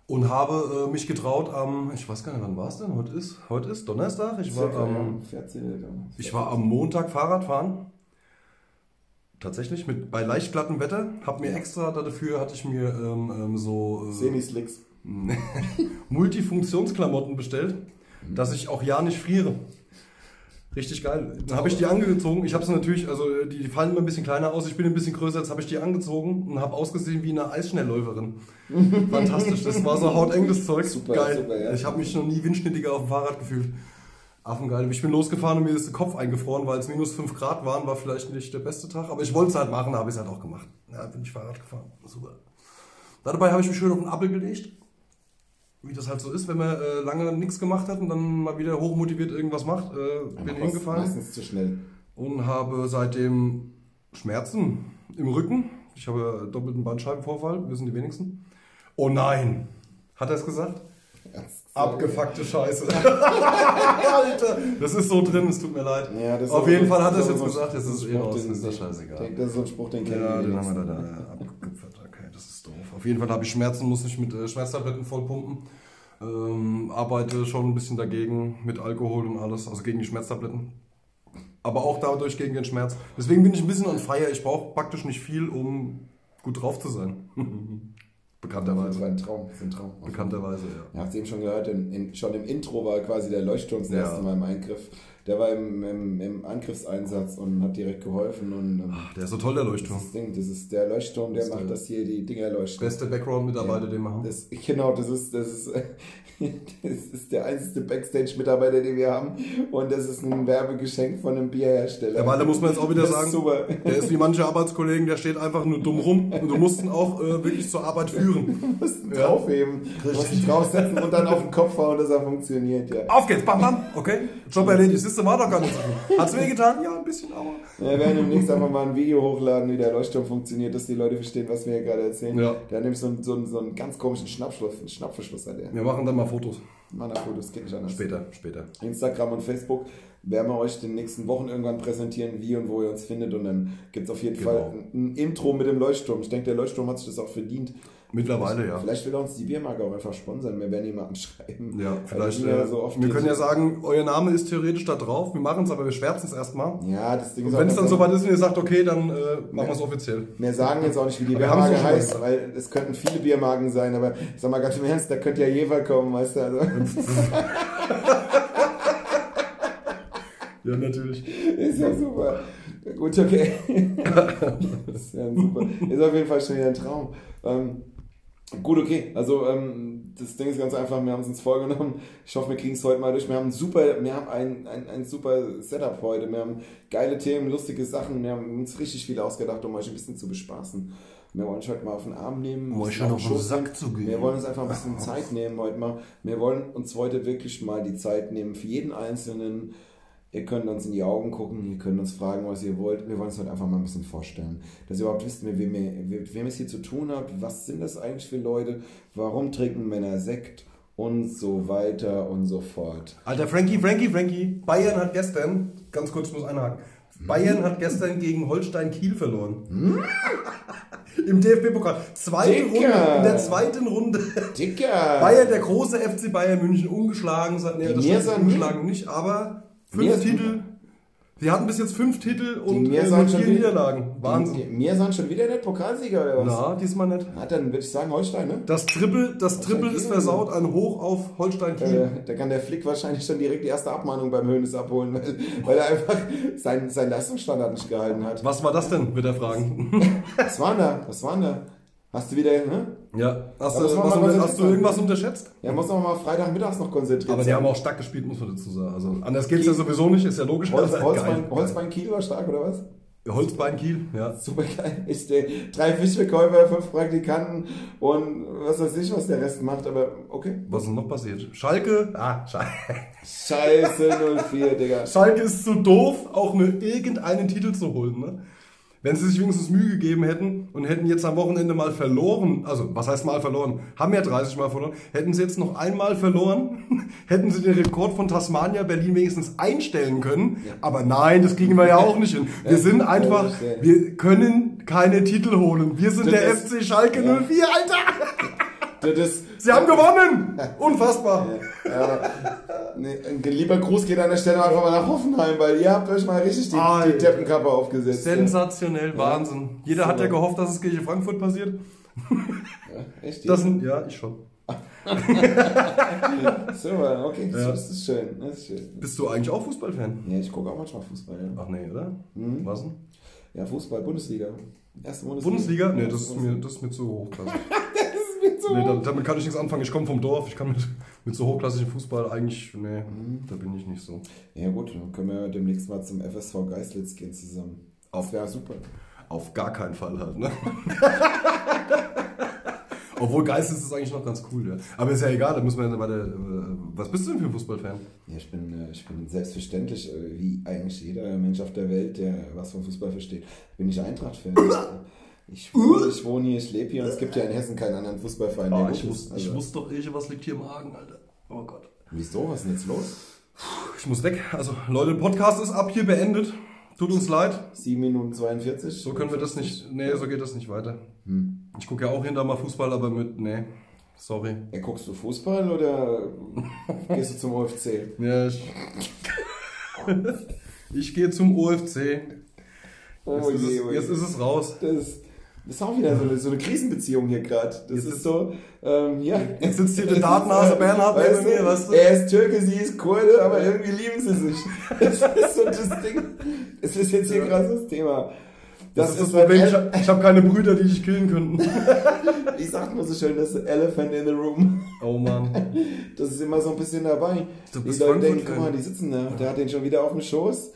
Und habe mich getraut am, ich weiß gar nicht, wann war es denn? Heute ist Donnerstag. Ich war am Montag Fahrrad fahren. Tatsächlich, bei leicht glattem Wetter. Hatte ich mir so... Semi-Slicks. Multifunktionsklamotten bestellt, dass ich auch ja nicht friere. Richtig geil. Dann habe ich die angezogen. Ich habe sie natürlich, also die fallen immer ein bisschen kleiner aus. Ich bin ein bisschen größer, jetzt habe ich die angezogen und habe ausgesehen wie eine Eisschnellläuferin. Fantastisch, das war so hauteng das Zeug. Super, geil. Super, ja. Ich habe mich noch nie windschnittiger auf dem Fahrrad gefühlt. Affengeil. Ich bin losgefahren und mir ist der Kopf eingefroren, weil es minus 5 Grad waren. War vielleicht nicht der beste Tag, aber ich wollte es halt machen, da habe ich es halt auch gemacht. Ja, bin ich Fahrrad gefahren. Super. Dabei habe ich mich schön auf den Appel gelegt. Wie das halt so ist, wenn man lange nichts gemacht hat und dann mal wieder hochmotiviert irgendwas macht. Bin hingefallen. Meistens zu schnell. Und habe seitdem Schmerzen im Rücken. Ich habe doppelten Bandscheibenvorfall, wissen die wenigsten. Oh nein! Hat er es gesagt? Abgefuckte Scheiße. Alter, das ist so drin, es tut mir leid. Ja, auf jeden Fall hat er es jetzt gesagt, jetzt ist es eh raus, ist das scheißegal. Das ist so ein Spruch, den kennen wir. Ja, den haben wir da abgepfeffert. Okay, das ist doof. Auf jeden Fall habe ich Schmerzen, muss mich mit Schmerztabletten vollpumpen. Arbeite schon ein bisschen dagegen, mit Alkohol und alles, also gegen die Schmerztabletten. Aber auch dadurch gegen den Schmerz. Deswegen bin ich ein bisschen on fire. Ich brauche praktisch nicht viel, um gut drauf zu sein. Bekannterweise. Das war ein Traum. Bekannterweise, ja. Ihr habt es eben schon gehört, schon im Intro war quasi der Leuchtturm das erste Mal im Eingriff. Der war im Angriffseinsatz und hat direkt geholfen. Und, der ist so toll, der Leuchtturm. Das ist der Leuchtturm, der macht, dass hier die Dinger leuchten. Beste Background-Mitarbeiter, den machen. Genau, das ist der einzige Backstage-Mitarbeiter, den wir haben. Und das ist ein Werbegeschenk von einem Bierhersteller. Aber da muss man jetzt auch wieder sagen, super. Der ist wie manche Arbeitskollegen, der steht einfach nur dumm rum. Und du musst ihn auch wirklich zur Arbeit führen. Du musst ihn draufheben, du musst ihn draufsetzen und dann auf den Kopf hauen, dass er funktioniert. Ja. Auf geht's, bam, bam, okay, Job erledigt. Das war doch gar nicht so. Hat's wehgetan? Ja, ein bisschen, aber... Ja, wir werden demnächst einfach mal ein Video hochladen, wie der Leuchtturm funktioniert, dass die Leute verstehen, was wir hier gerade erzählen. Ja. Der nimmt so einen ganz komischen Schnappverschluss an der. Wir machen dann mal Fotos. Geht nicht anders. Später. Instagram und Facebook werden wir euch in den nächsten Wochen irgendwann präsentieren, wie und wo ihr uns findet. Und dann gibt es auf jeden Fall ein Intro mit dem Leuchtturm. Ich denke, der Leuchtturm hat sich das auch verdient. Mittlerweile, ja. Vielleicht will uns die Biermarke auch einfach sponsern. Wir werden jemanden schreiben. Ja, vielleicht. Wir können ja sagen, euer Name ist theoretisch da drauf. Wir machen es, aber wir schwärzen es erstmal. Ja, das Ding ist. Und wenn es dann soweit ist und ihr sagt, okay, dann machen wir es offiziell. Wir sagen jetzt auch nicht, wie die Biermarke heißt, weil es könnten viele Biermarken sein. Aber ich sag mal ganz im Ernst, da könnte ja Jever kommen, weißt du. Also. Ja, natürlich. Ist ja super. Gut, okay. Ist ja super. Ist auf jeden Fall schon wieder ein Traum. Gut, okay. Also das Ding ist ganz einfach, wir haben es uns vorgenommen. Ich hoffe, wir kriegen es heute mal durch. Wir haben ein super Setup heute. Wir haben geile Themen, lustige Sachen. Wir haben uns richtig viel ausgedacht, um euch ein bisschen zu bespaßen. Wir wollen euch heute mal auf den Arm nehmen. Um euch auf den Sack zu gehen. Wir wollen uns einfach ein bisschen Zeit nehmen heute mal. Wir wollen uns heute wirklich mal die Zeit nehmen für jeden Einzelnen. Ihr könnt uns in die Augen gucken, ihr könnt uns fragen, was ihr wollt. Wir wollen es heute einfach mal ein bisschen vorstellen. Dass ihr überhaupt wisst, mit wem es hier zu tun habt, was sind das eigentlich für Leute, warum trinken Männer Sekt und so weiter und so fort. Alter, Frankie, Bayern hat gestern, ganz kurz, ich muss einhaken, Bayern hat gestern gegen Holstein Kiel verloren. Im DFB-Pokal. In der zweiten Runde. Dicker! Bayern, der große FC Bayern München, ungeschlagen. Aber... 5 Titel. Sie hatten bis jetzt 5 Titel und 4 Niederlagen. Wahnsinn. Mir sind schon wieder nicht Pokalsieger oder was? Na, diesmal nicht. Na, dann würde ich sagen Holstein, ne? Das Triple ist versaut, ein Hoch auf Holstein-Kiel. Da kann der Flick wahrscheinlich schon direkt die erste Abmahnung beim Hoeneß abholen, weil er einfach seinen Leistungsstandard nicht gehalten hat. Was war das denn, wird er fragen. Was war denn da? Hast du wieder, ne? Ja. Hast du irgendwas unterschätzt? Ja, muss noch mal Freitagmittags noch konzentriert sein. Aber die haben auch stark gespielt, muss man dazu sagen. Also anders geht es ja sowieso nicht, ist ja logisch. Holzbein-Kiel war stark, oder was? Holzbein-Kiel, ja. Super geil. 3 Fischverkäufer, 5 Praktikanten und was weiß ich, was der Rest macht, aber okay. Was ist noch passiert? Schalke? Scheiße 04, Digga. Schalke ist zu doof, auch nur irgendeinen Titel zu holen, ne? Wenn sie sich wenigstens Mühe gegeben hätten und hätten jetzt am Wochenende mal verloren, also was heißt mal verloren, haben ja 30 Mal verloren, hätten sie jetzt noch einmal verloren, hätten sie den Rekord von Tasmania Berlin wenigstens einstellen können, ja. Aber nein, das kriegen wir ja auch nicht hin. Wir sind einfach, wir können keine Titel holen. Wir sind der FC Schalke 04, Alter! Sie haben gewonnen! Unfassbar! Ja. Nee, ein lieber Gruß geht an der Stelle einfach mal nach Hoffenheim, weil ihr habt euch mal richtig die Deppenkappe aufgesetzt. Sensationell, ja. Wahnsinn. Jeder hat ja gehofft, dass es gegen Frankfurt passiert. Ja, echt? Ja, ich schon. Super, okay, das ist schön. Bist du eigentlich auch Fußballfan? Ja, ich gucke auch manchmal Fußball. Ja. Ach nee, oder? Mhm. Was denn? Ja, Fußball, Bundesliga. Erste Bundesliga? Nee, das ist mir zu hochklassig. Nee, damit kann ich nichts anfangen. Ich komme vom Dorf. Ich kann mit so hochklassigem Fußball eigentlich... Nee, da bin ich nicht so. Ja gut, dann können wir demnächst mal zum FSV Geißlitz gehen zusammen. Das wäre super. Auf gar keinen Fall halt, ne? Obwohl Geißlitz ist eigentlich noch ganz cool, ja. Aber ist ja egal, da müssen wir bei der... Was bist du denn für ein Fußballfan? Ja, ich bin selbstverständlich, wie eigentlich jeder Mensch auf der Welt, der was von Fußball versteht, bin ich Eintracht-Fan. Ich wohne hier, ich lebe hier und es gibt ja in Hessen keinen anderen Fußballverein. Oh, ich wusste doch was liegt hier im Argen, Alter. Oh Gott. Wieso? Was ist denn jetzt los? Ich muss weg. Also Leute, der Podcast ist ab hier beendet. Tut uns leid. 7 Minuten 42. So können wir das nicht, nee, so geht das nicht weiter. Ich gucke ja auch hinter mal Fußball, aber nee, sorry. Ja, guckst du Fußball oder gehst du zum OFC? Ja, ich gehe zum OFC. Jetzt ist es raus. Das ist auch wieder so eine Krisenbeziehung hier gerade. Das ist so, ja. Jetzt sitzt hier der Datenhase Bernhard neben mir, weißt du? Er ist Türke, sie ist Kurde, aber irgendwie lieben sie sich. Das ist so das Ding. Es ist jetzt hier ein krasses Thema. Das ist das Problem, ich habe keine Brüder, die dich killen könnten. Ich sag nur so schön, das ist Elephant in the Room. Oh Mann. Das ist immer so ein bisschen dabei. Die Leute denken, guck mal, die sitzen da. Der hat den schon wieder auf dem Schoß.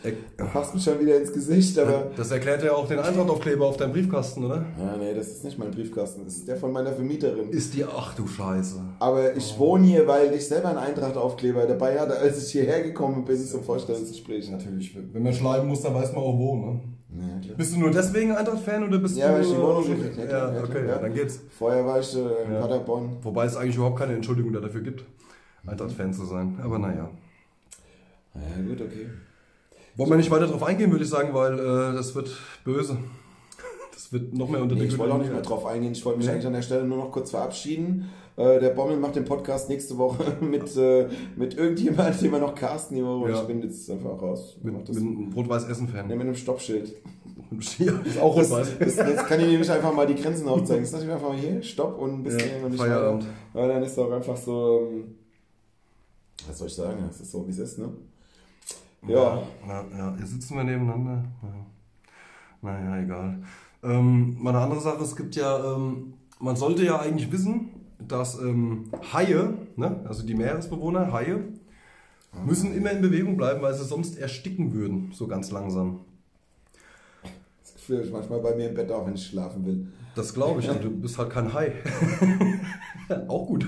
Passt mir schon wieder ins Gesicht. Aber das erklärt ja auch den Eintrachtaufkleber auf deinem Briefkasten, oder? Ja, nee, das ist nicht mein Briefkasten. Das ist der von meiner Vermieterin. Ist die, ach du Scheiße. Aber ich wohne hier, weil ich selber einen Eintrachtaufkleber dabei hatte, als ich hierher gekommen bin, zum Vorstellungsgespräch. Natürlich. Wenn man schleiben muss, dann weiß man auch wo, ne? Ja, klar. Bist du nur deswegen Eintracht-Fan oder bist du... Ja, weil ich die Wohnung gekriegt habe. Ja, okay, ja, dann geht's. Vorher war ich in Paderborn. Wobei es eigentlich überhaupt keine Entschuldigung dafür gibt, Eintracht-Fan zu sein. Aber naja. Ja, gut, okay. Wollen wir nicht weiter drauf eingehen, würde ich sagen, weil das wird böse. Das wird noch mehr unter den... Ich wollte auch nicht mehr drauf eingehen. Ich wollte mich eigentlich an der Stelle nur noch kurz verabschieden. Der Bommel macht den Podcast nächste Woche mit irgendjemandem, den wir noch casten. Ja. Ich bin jetzt einfach raus. Mit einem Rot-Weiß-Essen-Fan. Ja, mit einem Stoppschild. Ja, ist auch Rot-Weiß. Jetzt kann ich nämlich einfach mal die Grenzen aufzeigen. Jetzt lasse ich mir einfach mal hier Stopp und ein bisschen... Ja, Feierabend. Ja, dann ist es auch einfach so... Was soll ich sagen? Es ist so, wie es ist, ne? Ja. Ja, jetzt sitzen wir nebeneinander. Ja. Naja, egal. Mal eine andere Sache, es gibt ja... man sollte ja eigentlich wissen... dass Haie, ne, also die Meeresbewohner, Haie, müssen immer in Bewegung bleiben, weil sie sonst ersticken würden, so ganz langsam. Das Gefühl habe ich manchmal bei mir im Bett auch, wenn ich schlafen will. Das glaube ich, du bist halt kein Hai. Auch gut.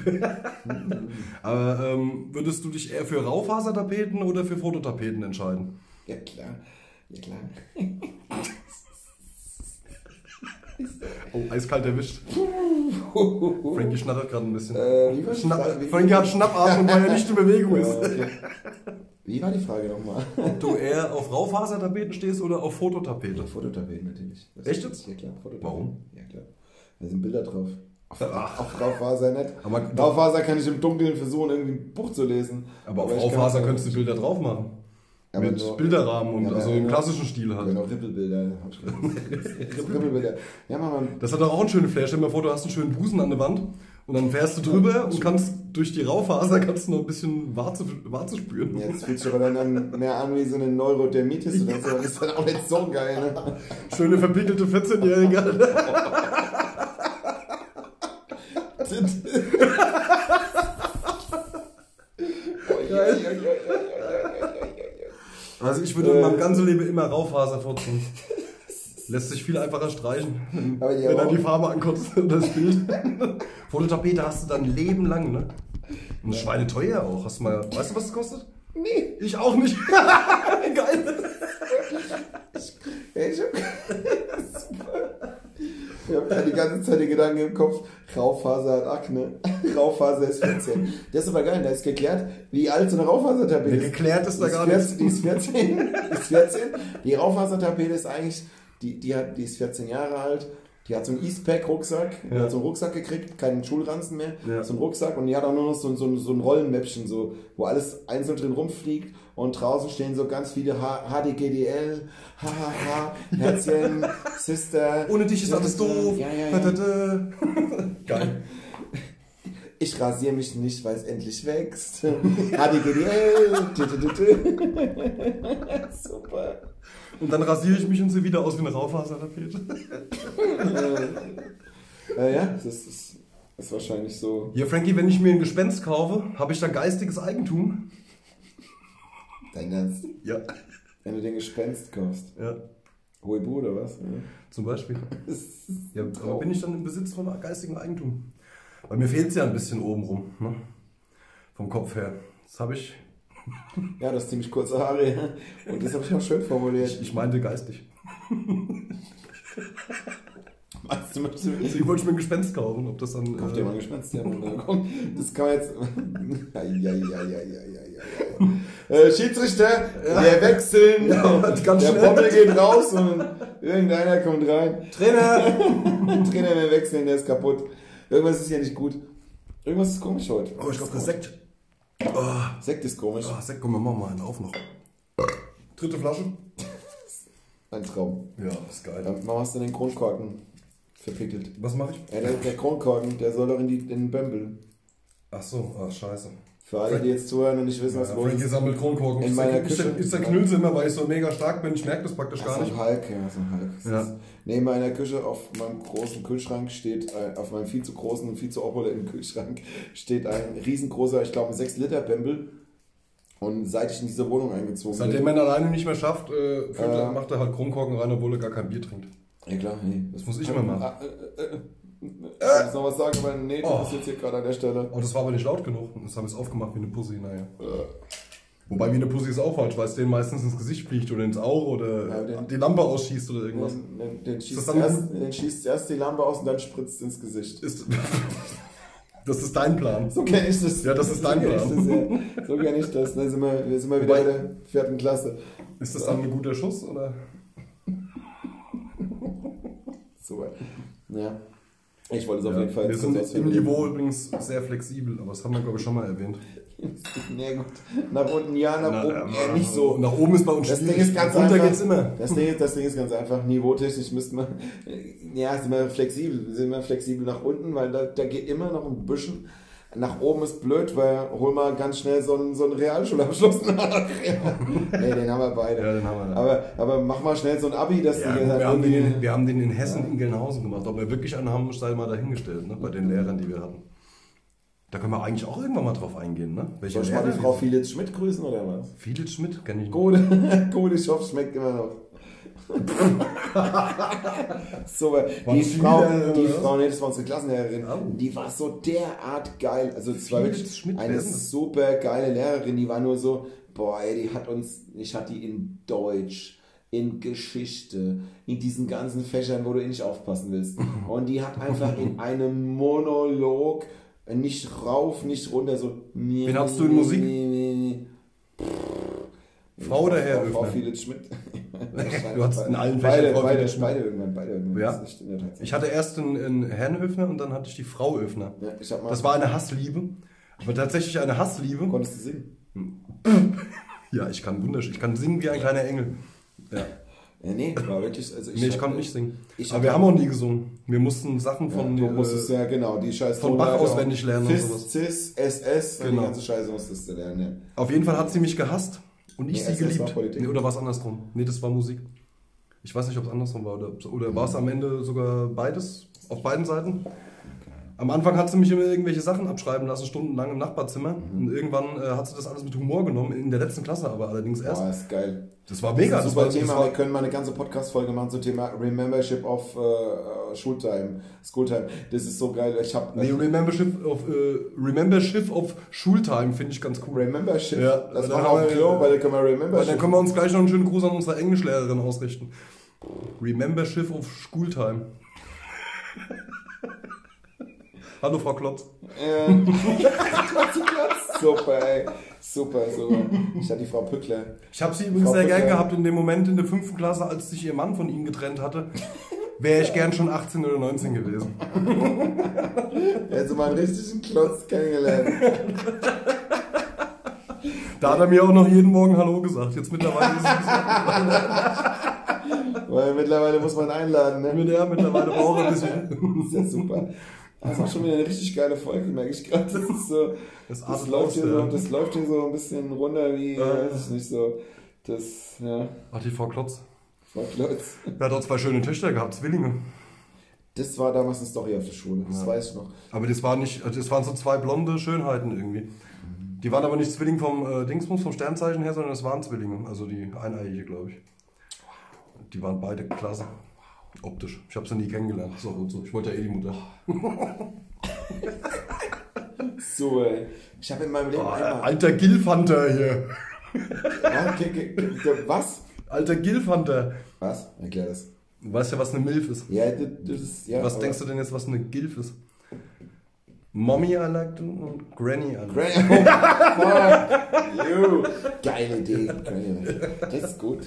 Aber würdest du dich eher für Raufasertapeten oder für Fototapeten entscheiden? Ja klar, ja klar. Oh, eiskalt erwischt. Frankie schnattert gerade ein bisschen. Frankie hat Schnappatmung, weil er nicht in Bewegung ist. Okay. Wie war die Frage nochmal? Ob du eher auf Raufasertapeten stehst oder auf Fototapeten? Ja, Fototapeten natürlich. Das echt jetzt? Ja klar, Fototapeten. Warum? Ja klar. Da sind Bilder drauf. Auf Raufaser nicht. Aber Raufaser kann ich im Dunkeln versuchen, irgendwie ein Buch zu lesen. Aber auf Raufaser könntest du Bilder drauf machen. Aber mit so Bilderrahmen und ja, also im klassischen Stil halt. Genau, Rippelbilder. Rippelbilder. Ja, Mann. Das hat auch einen schönen Flair. Stell dir mal vor, du hast einen schönen Busen an der Wand und dann fährst du drüber und kannst durch die Raufaser noch ein bisschen Warze spüren. Ja, jetzt fühlt sich aber dann mehr an wie so eine Neurodermitis oder so. Das ist dann auch nicht so geil, ne? Schöne verpickelte 14-Jährige. Also ich würde mein ganzes Leben immer Raufaser vorziehen. Lässt sich viel einfacher streichen, aber wenn dann die Farbe ankotzt und das Bild. Fototapete hast du dann Leben lang, ne? Und schweineteuer auch. Hast du mal, weißt du, was das kostet? Nee. Ich auch nicht. Geil. Ich habe die ganze Zeit den Gedanken im Kopf, Raufaser hat Akne, Raufaser ist 14. Das ist aber geil, da ist geklärt, wie alt so eine Raufasertapete ist. Geklärt ist da gar nicht. Die ist 14. Die Raufasertapete ist eigentlich, die ist 14 Jahre alt, die hat so einen Eastpack-Rucksack, die hat so einen Rucksack gekriegt, keinen Schulranzen mehr, so einen Rucksack, und die hat auch nur noch so ein Rollenmäppchen, so, wo alles einzeln drin rumfliegt. Und draußen stehen so ganz viele HDGDL, HHH, Herzchen, Sister. Ohne dich ist alles doof. Ja. Geil. Ich rasiere mich nicht, weil es endlich wächst. HDGDL. Super. Und dann rasiere ich mich und sehe wieder aus wie eine Raufasertapete. Ja, das ist wahrscheinlich so. Ja, Frankie, wenn ich mir ein Gespenst kaufe, habe ich da geistiges Eigentum? Dein Ernst? Ja. Wenn du den Gespenst kaufst. Ja. Hoibu oder was? Ja. Zum Beispiel. Ja, aber bin ich dann im Besitz von geistigem Eigentum? Weil mir fehlt es ja ein bisschen obenrum, ne? Vom Kopf her. Das habe ich. Ja, das ist ziemlich kurze Haare. Und das habe ich auch schön formuliert. Ich meinte geistig. Meinst du, ich wollte mir ein Gespenst kaufen, ob das dann... Kauft dir mal ein Gespenst, ja. Das kann man jetzt... Ja. Schiedsrichter, wir wechseln. Ja, ganz der Bommel geht raus und irgendeiner kommt rein. Trainer, wir wechseln, der ist kaputt. Irgendwas ist hier nicht gut. Irgendwas ist komisch heute. Oh, ich glaube, der Sekt. Oh. Sekt ist komisch. Oh, Sekt, komm, wir machen mal einen auf noch. Dritte Flasche. Ein Traum. Ja, ist geil. Dann machst du den Kronkorken. verpickelt. Was mache ich? Der Kronkorken, der soll doch in den Bömbel. Ach so, ach scheiße. Für alle, die jetzt zuhören und nicht wissen, was los ist. Frankie sammelt Kronkorken. In meiner Küche ist der Knülse immer, weil ich so mega stark bin. Ich merke das praktisch gar nicht. So ein Hulk. Neben meiner Küche auf meinem großen Kühlschrank steht, auf meinem viel zu großen und viel zu opulenten Kühlschrank steht ein riesengroßer, ich glaube 6-Liter Bembel. Und seit ich in diese Wohnung eingezogen bin. Seitdem man alleine nicht mehr schafft, macht er halt Kronkorken rein, obwohl er gar kein Bier trinkt. Ja klar, nee. Das muss ich mal machen. Ich muss noch was sagen, weil nee, das ist jetzt hier gerade an der Stelle. Oh, das war aber nicht laut genug. Das haben wir jetzt aufgemacht wie eine Pussy, naja. Wobei wie eine Pussy ist auch falsch, weil es denen meistens ins Gesicht fliegt oder ins Auge oder ja, die Lampe ausschießt oder irgendwas. Den schießt erst die Lampe aus und dann spritzt ins Gesicht. Das ist dein Plan. So kenne ich das. Ja, das ist dein Plan. So kenne ich das. Dann sind wir wieder in der 4. Klasse. Ist das dann ein guter Schuss, oder? Super. Ja. Ich wollte es auf jeden Fall. Wir sind im Niveau übrigens sehr flexibel, aber das haben wir, glaube ich, schon mal erwähnt. Nee, gut. Nach unten ja, nach oben eher nicht so. Nach oben ist bei uns schwierig. Runter geht's immer. Das Ding ist ganz einfach. Niveautechnisch müssten wir. Ja, sind wir flexibel. Sind wir flexibel nach unten, weil da geht immer noch ein bisschen. Nach oben ist blöd, weil hol mal ganz schnell so einen Realschulabschluss nach. Nee, den haben wir beide. Ja, den haben wir. Aber mach mal schnell so ein Abi, dass ja, die wir haben den in Hessen in Gelnhausen gemacht. Ob wir wirklich einen haben, sei mal dahingestellt, ne? Bei den Lehrern, die wir hatten. Da können wir eigentlich auch irgendwann mal drauf eingehen, ne? Soll ich mal die Frau Fielitz Schmidt grüßen oder was? Fielitz Schmidt kenne ich nicht. Gode Schopf schmeckt immer noch. So, die Frau, nee, das war unsere Klassenlehrerin, die war so derart geil. Also es war wirklich eine super geile Lehrerin, die war nur so, boah, die hat uns, ich hatte die in Deutsch, in Geschichte, in diesen ganzen Fächern, wo du nicht aufpassen willst. Und die hat einfach in einem Monolog nicht rauf, nicht runter, so. Wen hast du in Musik? Frau oder Herr? Frau Fielitz Schmidt. Du hattest in allen Fächern beide irgendwann. Ja. Ich hatte erst einen Herrn Höfner und dann hatte ich die Frau Höfner. Ja, das war eine Hassliebe, aber tatsächlich eine Hassliebe. Konntest du singen? Ja, ich kann wunderschön. Ich kann singen wie ein kleiner Engel. Ja. Ja, nee, war wirklich, also ich konnte nicht singen. Aber wir haben auch nie gesungen. Wir mussten Sachen von Bach auswendig lernen. Cis, SS, die ganze Scheiße musstest du lernen. Auf jeden Fall hat sie mich gehasst. Und ich sie geliebt. Nee, oder war es andersrum? Nee, das war Musik. Ich weiß nicht, ob es andersrum war. Oder war es am Ende sogar beides? Auf beiden Seiten? Am Anfang hat sie mich immer irgendwelche Sachen abschreiben lassen, stundenlang im Nachbarzimmer. Und irgendwann hat sie das alles mit Humor genommen, in der letzten Klasse aber allerdings erst. Boah, ist geil. Das war mega. Das war ein Thema. Wir können mal eine ganze Podcast-Folge machen zum Thema Remembership of Schooltime. Das ist so geil. Ich hab, Remembership of Schultime finde ich ganz cool. Remembership? Ja, das machen wir auch, weil da können wir Remembership. Dann können wir uns gleich noch einen schönen Gruß an unsere Englischlehrerin ausrichten. Remembership of Schooltime. Hallo Frau Klotz. Super, ey. Super. Ich hatte die Frau Pückler. Ich habe sie übrigens sehr gern gehabt in dem Moment in der 5. Klasse, als sich ihr Mann von ihnen getrennt hatte. Wäre ich gern schon 18 oder 19 gewesen. Hätte mal einen richtigen Klotz kennengelernt. Da hat er mir auch noch jeden Morgen Hallo gesagt. Jetzt mittlerweile ist es. Weil mittlerweile muss man einladen, ne? Ja, mittlerweile braucht er ein bisschen. Ist ja super. Das war schon wieder eine richtig geile Folge, merke ich gerade. Das läuft hier so ein bisschen runter wie, weiß ich nicht, so. Das, ja. Ach, die Frau Klotz. Er hat auch 2 schöne Töchter gehabt, Zwillinge. Das war damals eine Story auf der Schule, das weiß ich noch. Aber das waren so 2 blonde Schönheiten irgendwie. Die waren aber nicht Zwilling vom Dingsbums, vom Sternzeichen her, sondern das waren Zwillinge. Also die Eineiige, glaube ich. Die waren beide klasse. Optisch. Ich habe sie nie kennengelernt. So und so. Ich wollte ja die Mutter. So, ey. Ich habe in meinem Leben alter Gilfhunter hier. Was? Alter Gilfhunter. Was? Erklär das. Du weißt ja, was eine Milf ist. Ja, das ist ja. Was denkst du denn jetzt, was eine Gilf ist? Mommy I like you und Granny I like you. Oh, fuck you. Geile Idee. Das ist gut.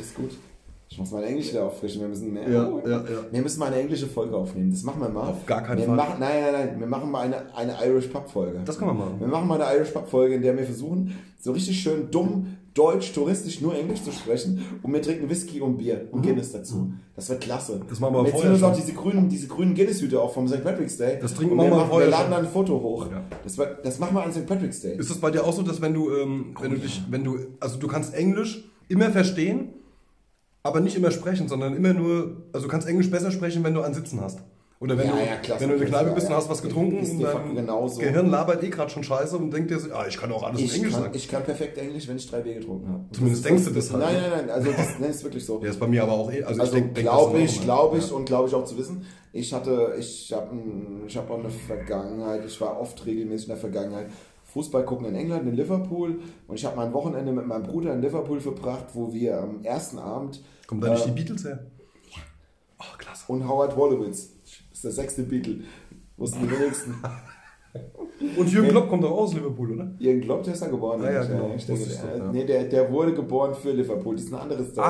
Ich muss meine Englische auffrischen, wir müssen mehr. Wir müssen mal eine englische Folge aufnehmen, das machen wir mal. Auf gar keinen Fall. Nein, wir machen mal eine Irish Pub Folge. Das können wir machen. Wir machen mal eine Irish Pub Folge, in der wir versuchen, so richtig schön dumm deutsch, touristisch, nur Englisch zu sprechen und wir trinken Whisky und Bier und Guinness dazu. Das wird klasse. Das machen wir vorher. Jetzt ziehen wir uns auch diese grünen Guinness-Hüte auch vom St. Patrick's Day. Das trinken wir mal vorher. Wir laden dann ein Foto hoch. Ja. Das machen wir an St. Patrick's Day. Ist das bei dir auch so, dass wenn du du kannst Englisch immer verstehen, aber nicht immer sprechen, sondern immer nur, also du kannst Englisch besser sprechen, wenn du einen Sitzen hast. Oder wenn du in der Kneipe bist und hast was getrunken und dein Gehirn labert gerade schon scheiße und denkt dir so, ich kann auch alles in Englisch sagen. Ich kann perfekt Englisch, wenn ich 3 Bier getrunken habe. Zumindest denkst du das halt. Nein, also das ist wirklich so. Ja, ist bei mir aber auch glaube ich auch zu wissen. Ich habe auch eine Vergangenheit, ich war oft regelmäßig in der Vergangenheit Fußball gucken in England, in Liverpool, und ich habe mein Wochenende mit meinem Bruder in Liverpool verbracht, wo wir am ersten Abend... Kommt da nicht die Beatles her? Ja. Oh, klasse. Und Howard Wolowitz. Das ist der 6. Beatle. Wussten die wenigsten. Und Jürgen Klopp kommt doch aus Liverpool, oder? Jürgen Klopp, der ist da geboren. Ja, genau. Der wurde geboren für Liverpool. Das ist eine andere Story.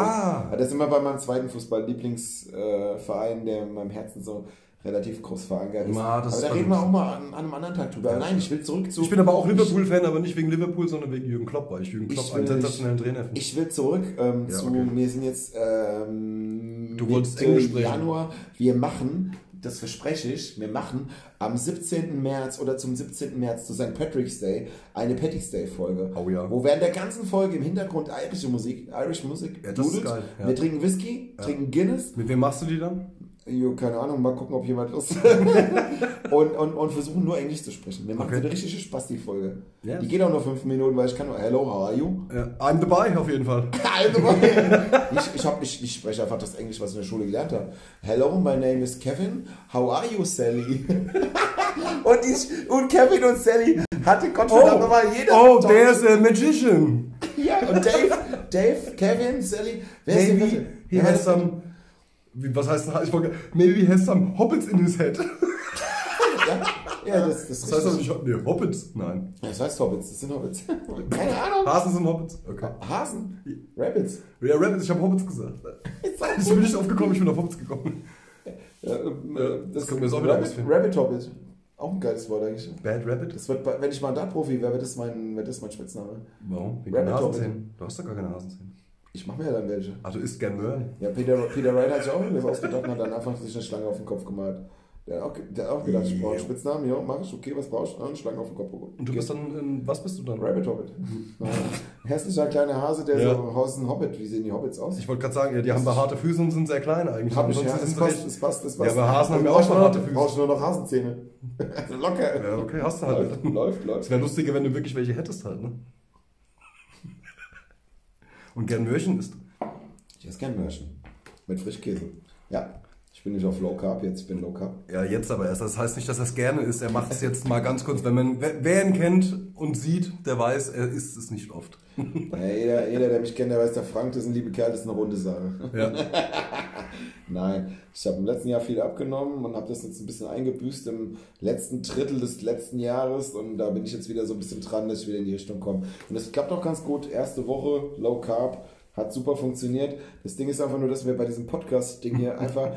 Das ist immer bei meinem zweiten Fußball-Lieblingsverein, der in meinem Herzen so relativ groß verankert ist. Da reden wir auch mal an einem anderen Tag drüber. Nein, ich will zurück zu... Ich bin aber auch Liverpool-Fan, aber nicht wegen Liverpool, sondern wegen Jürgen Klopp, weil ich Jürgen Klopp einen sensationellen Trainer finde. Ich will zurück zu... Wir sind jetzt... du wolltest Englisch sprechen. Januar. Wir machen... Das verspreche ich, wir machen am 17. März oder zum 17. März zu St. Patrick's Day eine Patrick's Day Folge. Oh ja. Wo während der ganzen Folge im Hintergrund Irish Musik ja, das ist geil, ja. Wir trinken Whisky, trinken Guinness. Mit wem machst du die dann? Jo, keine Ahnung, mal gucken, ob jemand Lust hat. und versuchen nur Englisch zu sprechen. Wir machen so eine richtige Spasti-Folge. Yes. Die geht auch nur 5 Minuten, weil ich kann nur Hello, how are you? Yeah. I'm dabei, auf jeden Fall. I'm dabei. Ich spreche einfach das Englisch, was ich in der Schule gelernt habe. Hello, my name is Kevin. How are you, Sally? und Kevin und Sally hatte Gottverdammt nochmal jeder. Oh, there's a magician. Ja, und Dave, Kevin, Sally. Wer ist denn hier? Was heißt das? Maybe he has some Hobbits in his head. Ja, das heißt aber nicht Hobbits. Nein. Das heißt Hobbits, das sind Hobbits. Keine Ahnung. Hasen sind Hobbits. Okay. Hasen? Rabbits. Ja, Rabbits, ich habe Hobbits gesagt. Ich bin nicht aufgekommen, ich bin auf Hobbits gekommen. Das kommt mir so wieder ausfinden. Rabbit Hobbit. Auch ein geiles Wort eigentlich. Bad Rabbit? Das wird, wenn ich mal ein Dart-Profi wäre, wird das mein Spitzname. Warum? Wegen Hasenzähnen. Du hast doch gar keine Hasenzähne. Ich mache mir ja dann welche. Also isst gern Möhren. Ja, Peter Wright hat sich auch irgendwas ausgedacht und hat dann einfach sich eine Schlange auf den Kopf gemalt. Der hat auch gedacht, ich brauche einen Spitznamen. Ja, mach ich, okay, was brauchst du? Eine Schlange auf den Kopf. Und du bist dann, was bist du dann? Rabbit Hobbit. Hässlicher kleiner Hase, der so aus dem Hobbit. Wie sehen die Hobbits aus? Ich wollte gerade sagen, die haben da harte Füße und sind sehr klein eigentlich. Das passt. Ja, aber Hasen haben ja auch schon harte Füße. Du brauchst nur noch Hasenzähne. Also locker. Ja, okay, hast du halt. Läuft. Es wäre lustiger, wenn du wirklich welche hättest halt, ne? Und gern Möhrchen isst. Ich esse gern Möhrchen. Mit Frischkäse. Ja. Ich bin nicht auf Low Carb jetzt, ich bin Low Carb. Ja, jetzt aber erst. Das heißt nicht, dass er es gerne isst. Er macht es jetzt mal ganz kurz. Wer ihn kennt und sieht, der weiß, er isst es nicht oft. Ja, jeder, der mich kennt, der weiß, der Frank, das ist ein lieber Kerl, das ist eine runde Sache. Ja. Nein, ich habe im letzten Jahr viel abgenommen und habe das jetzt ein bisschen eingebüßt im letzten Drittel des letzten Jahres. Und da bin ich jetzt wieder so ein bisschen dran, dass ich wieder in die Richtung komme. Und das klappt auch ganz gut. Erste Woche Low Carb. Hat super funktioniert. Das Ding ist einfach nur, dass wir bei diesem Podcast-Ding hier einfach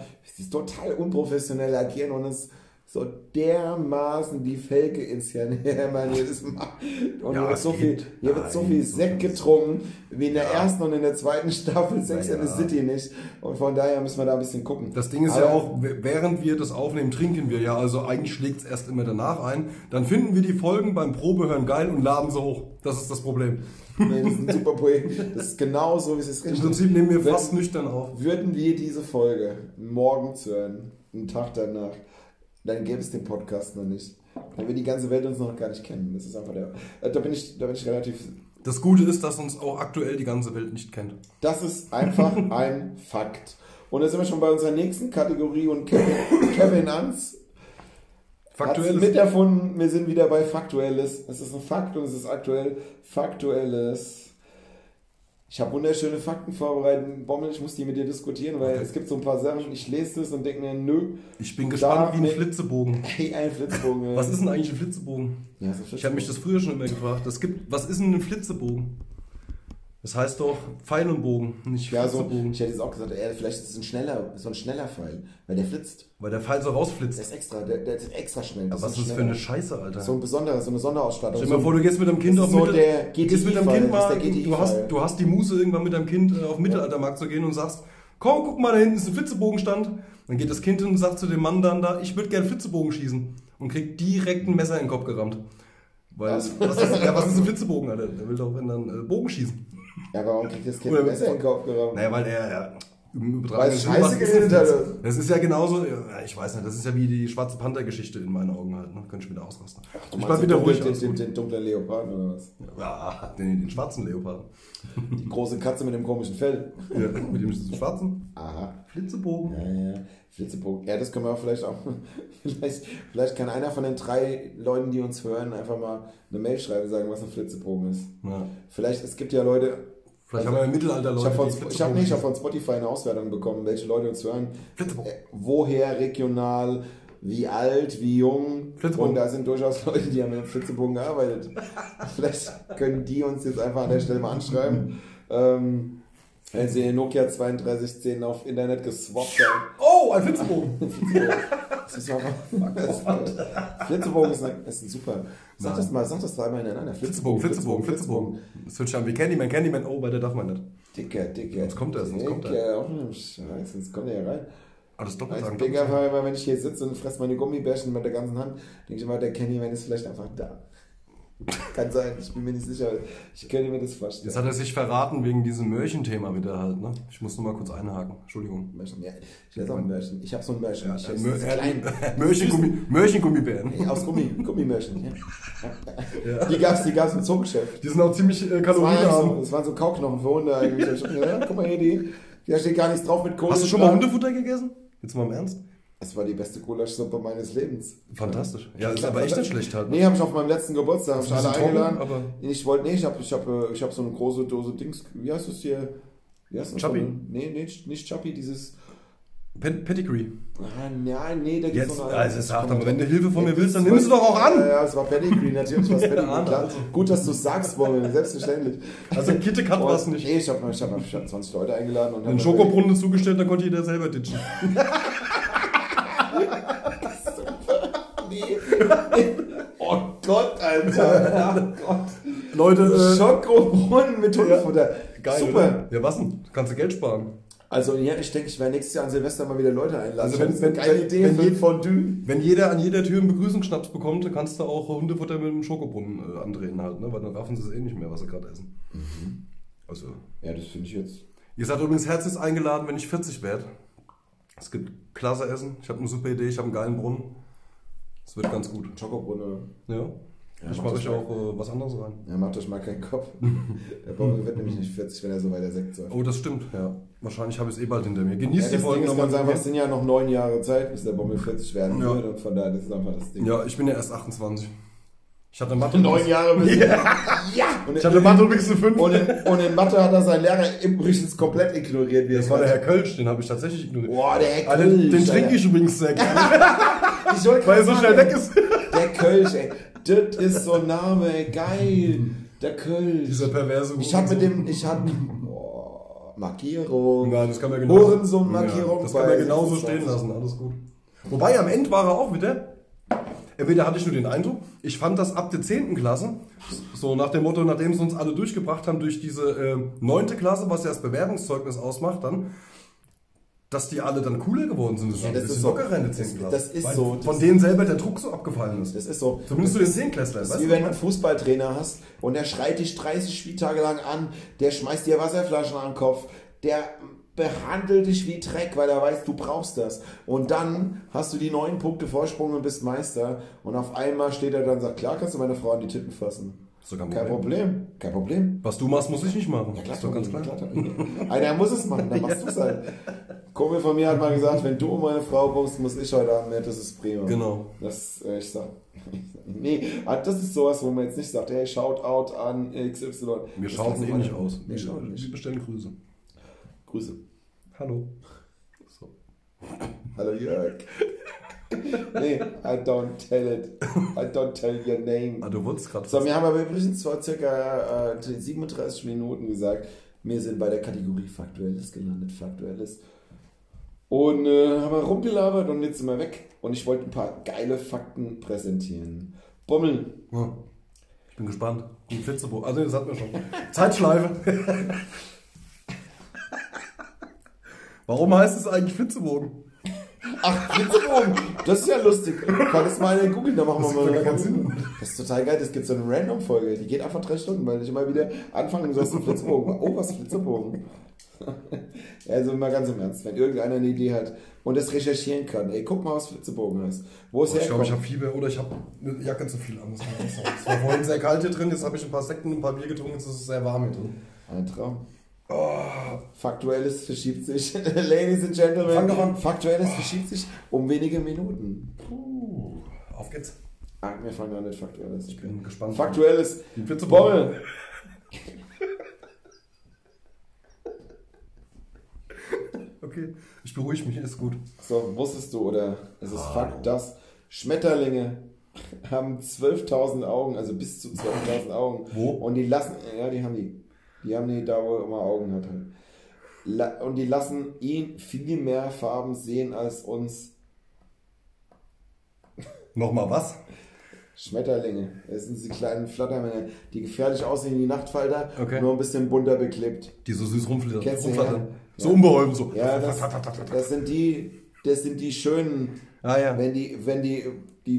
total unprofessionell agieren und uns so dermaßen die Felke ins Hirn hämmern jedes Mal. Und hier wird so viel Sekt getrunken, wie in der ersten und in der zweiten Staffel Sex and the City nicht. Und von daher müssen wir da ein bisschen gucken. Das Ding ist aber ja auch, während wir das aufnehmen, trinken wir ja. Also eigentlich schlägt es erst immer danach ein. Dann finden wir die Folgen beim Probehören geil und laden sie hoch. Das ist das Problem. Nee, das ist ein super Projekt. Das ist genau so, wie es ist. Im Prinzip nehmen wir fast nüchtern auf. Würden wir diese Folge morgens hören, einen Tag danach, dann gäbe es den Podcast noch nicht. Dann würde die ganze Welt uns noch gar nicht kennen. Das ist einfach da bin ich relativ... Das Gute ist, dass uns auch aktuell die ganze Welt nicht kennt. Das ist einfach ein Fakt. Und da sind wir schon bei unserer nächsten Kategorie und Kevin Anz Faktuelles. Miterfunden, wir sind wieder bei Faktuelles. Es ist ein Fakt und es ist aktuell. Faktuelles. Ich habe wunderschöne Fakten vorbereitet. Bommel, ich muss die mit dir diskutieren, weil es gibt so ein paar Sachen, ich lese es und denke mir, nö. Ich bin gespannt wie ein Flitzebogen. Hey, ein Flitzebogen. Was ist denn eigentlich ein Flitzebogen? Ja, so ein Flitzebogen. Ich habe mich das früher schon immer gefragt. Was ist denn ein Flitzebogen? Das heißt doch Pfeil und Bogen, nicht Pfeil und Bogen. Ich hätte jetzt auch gesagt, vielleicht ist es so ein schneller Pfeil, weil der flitzt. Weil der Pfeil so rausflitzt. Der ist extra schnell. Aber was ist das für eine Scheiße, Alter? So eine Sonderausstattung. Stell dir mal vor, du gehst mit deinem Kind auf Mittelaltermarkt. Du hast die Muße, irgendwann mit deinem Kind auf Mittelaltermarkt zu gehen und sagst, komm, guck mal, da hinten ist ein Flitzebogenstand. Dann geht das Kind hin und sagt zu dem Mann dann da, ich würde gerne Flitzebogen schießen. Und kriegt direkt ein Messer in den Kopf gerammt. Weil, was ist ein Flitzebogen, Alter? Der will doch, wenn dann, Bogen schießen. Ja, warum kriegt das Kind besser in den Kopf gerammt? Naja, weil er übertragen ist. Scheiße geredet hat. Das ist ja genauso, ja, ich weiß nicht, das ist ja wie die Schwarze Panther-Geschichte in meinen Augen halt. Ne? Könnte ich wieder ausrasten. Ach, ich bleib wieder ruhig. Den dunklen Leoparden oder was? Ja, den schwarzen Leoparden. Die große Katze mit dem komischen Fell. Ja, mit dem schwarzen. Aha. Flitzebogen. Ja, ja. Flitzebogen. Ja, das können wir auch. Vielleicht kann einer von den 3 Leuten, die uns hören, einfach mal eine Mail schreiben und sagen, was ein Flitzebogen ist. Ja. Vielleicht, es gibt ja Leute. Vielleicht haben wir im Mittelalter Leute. Ich habe von Spotify eine Auswertung bekommen, welche Leute uns hören. Flitzebogen. Woher, regional, wie alt, wie jung. Und da sind durchaus Leute, die haben mit dem Flitzebogen gearbeitet. Vielleicht können die uns jetzt einfach an der Stelle mal anschreiben. Wenn sie den Nokia 3210 auf Internet geswappt haben. Oh, ein Flitzebogen! Flitzebogen ist super. Sag das mal einmal ineinander. Flitzebogen. Das hört sich an wie Candyman. Oh, bei der darf man nicht. Dicker. Sonst kommt er. Scheiße, sonst kommt er ja rein. Aber das Doppelsagen. Ich denke einfach immer, wenn ich hier sitze und fresse meine Gummibärchen mit der ganzen Hand, denke ich immer, der Candyman ist vielleicht einfach da. Kann sein, ich bin mir nicht sicher. Ich könnte mir das vorstellen. Jetzt hat er sich verraten wegen diesem Märchenthema wieder halt, ne? Ich muss nur mal kurz einhaken. Entschuldigung. Märchen, ja. Ich weiß auch ein Märchen. Ich hab so ein Märchen. Ja, Märchengummibären. Ja, aus Gummimärchen. Ja. Ja. Die gab's im Zoogeschäft. Die sind auch ziemlich kalorienarm. Das waren so Kauknochen für Hunde eigentlich. Ja, guck mal hier, da steht gar nichts drauf mit Kohle. Hast du schon mal Hundefutter gegessen? Jetzt mal im Ernst. Es war die beste Gulaschsuppe meines Lebens. Fantastisch. Ja, ist aber echt nicht schlecht halt. Nee, habe ich auf meinem letzten Geburtstag alle eingeladen. Aber ich habe so eine große Dose Dings. Wie heißt das hier? Chubby? Nee, nicht Chubby, dieses Pedigree. Nein, da gibt's jetzt, noch eine. Also sagt aber, wenn du Hilfe von mir willst, dann nimmst du doch auch an. Ja, es war Pedigree, natürlich war es Pedigree. Klar. Gut, dass du es sagst, Bommel, selbstverständlich. Also KitKat war es nicht. Nee, ich hab 20 Leute eingeladen und einen Schokobrunnen zugestellt, da konnte jeder selber ditchen. Oh Gott, Alter. Oh Gott. Leute. Schokobrunnen mit Hundefutter. Geil. Super. Oder? Ja, was denn? Kannst du Geld sparen. Also, ja, ich denke, ich werde nächstes Jahr an Silvester mal wieder Leute einladen. Also, wenn jeder an jeder Tür einen Begrüßungsschnaps bekommt, kannst du auch Hundefutter mit einem Schokobrunnen andrehen halt, ne? Weil dann raffen sie es eh nicht mehr, was sie gerade essen. Mhm. Also. Ja, das finde ich jetzt. Ihr seid übrigens herzlich eingeladen, wenn ich 40 werde. Es gibt klasse Essen. Ich habe eine super Idee. Ich habe einen geilen Brunnen. Es wird ganz gut. Schokobrunnen. Ja. Ich mache euch auch was anderes rein. Ja, macht euch mal keinen Kopf. Der Bommel wird nämlich nicht 40, wenn er so weiter Sekt säuft. Oh, das stimmt. Ja. Wahrscheinlich habe ich es eh bald hinter mir. Genießt die Folgen nochmal. Es sind ja noch 9 Jahre Zeit, bis der Bommel 40 werden wird. Und von daher, das ist einfach das Ding. Ja, ich bin ja erst 28. Ich hatte Mathe. 9 Jahre bis. Ja! Ich hatte Mathe bis zu 5. Und in Mathe hat er seinen Lehrer übrigens komplett ignoriert. Wie das war der Herr Kölsch, den habe ich tatsächlich ignoriert. Boah, der Herr Kölsch. Den trinke ich übrigens sehr gerne. Weil er so schnell weg ist. Der Kölsch, ey. Das ist so ein Name, ey. Geil. Der Kölsch. Dieser perverse Hurensohn. Ich hatte Markierung. Ja, das kann man genauso. Hurensohn-Markierung. Ja, das kann man genauso stehen lassen. Alles gut. Wobei, am Ende war er auch wieder. Entweder hatte ich nur den Eindruck, ich fand das ab der 10. Klasse, so nach dem Motto, nachdem sie uns alle durchgebracht haben durch diese 9. Klasse, was ja das Bewerbungszeugnis ausmacht dann, dass die alle dann cooler geworden sind. Das, ja, das ist lockerer so, in der 10. Klasse. Das ist so. Das von ist denen so, selber der Druck so abgefallen ist. Das ist so. Zumindest zu den 10. Klässlern. Wie wenn du einen Fußballtrainer hast und der schreit dich 30 Spieltage lang an, der schmeißt dir Wasserflaschen an den Kopf, der behandelt dich wie Dreck, weil er weiß, du brauchst das. Und dann hast du die 9 Punkte Vorsprung und bist Meister. Und auf einmal steht er dann und sagt, klar kannst du meine Frau an die Titten fassen. Kein Problem. Was du machst, muss ich nicht machen. Ja, klar, ist doch ganz klar. Einer muss es machen, dann machst du es halt. Kumpel von mir hat mal gesagt, wenn du um meine Frau kommst, muss ich heute Abend mit, das ist prima. Genau. Das, ich sag, nee, das ist sowas, wo man jetzt nicht sagt, hey, Shoutout an XY. Wir schauten eh nicht aus. Wir bestellen Grüße. Hallo. So. Hallo Jörg. Nee, I don't tell it. I don't tell your name. Ah, du wolltest gerade. So, wir haben aber übrigens vor ca. 37 Minuten gesagt, wir sind bei der Kategorie Faktuelles gelandet. Faktuelles. Und haben wir rumgelabert und jetzt sind wir weg. Und ich wollte ein paar geile Fakten präsentieren. Bommeln. Ja, ich bin gespannt. Die Flitzebogen. Also, das hatten wir schon. Zeitschleife. Warum heißt es eigentlich Flitzebogen? Ach, Flitzebogen. Das ist ja lustig. Kann das mal googeln, da machen wir mal. Das ist total geil. Es gibt so eine Random-Folge. Die geht einfach 3 Stunden, weil ich immer wieder anfangen soll mit Flitzebogen. Oh, was ist Flitzebogen? Also mal ganz im Ernst, wenn irgendeiner eine Idee hat und das recherchieren kann, ey, guck mal, was Flitzebogen heißt. Wo es herkommt. Ich glaube, ich habe Fieber oder ich habe eine Jacke zu viel an. Es war vorhin sehr kalt hier drin, jetzt habe ich ein paar Sekten und ein paar Bier getrunken, jetzt ist es sehr warm hier drin. Ein Traum. Oh. Faktuelles verschiebt sich. Ladies and Gentlemen, fang doch an. Faktuelles verschiebt sich um wenige Minuten. Auf geht's. Ach, wir fangen an mit Faktuelles. Ich bin gespannt. Faktuelles. Die Flitzebogen. Okay, ich beruhige mich, ist gut. So, wusstest du, oder? Es ist Fakt, dass Schmetterlinge haben 12.000 Augen, also bis zu 12.000 Augen. Wo? Und die lassen, ja, die haben die da, wo immer Augen hat halt. Und die lassen ihn viel mehr Farben sehen als uns. Nochmal was? Schmetterlinge. Das sind diese kleinen Flattermänner, die gefährlich aussehen wie Nachtfalter, okay, nur ein bisschen bunter beklebt. Die so süß rumflittern. So ja, unbeholfen so. Ja, das sind die schönen, wenn die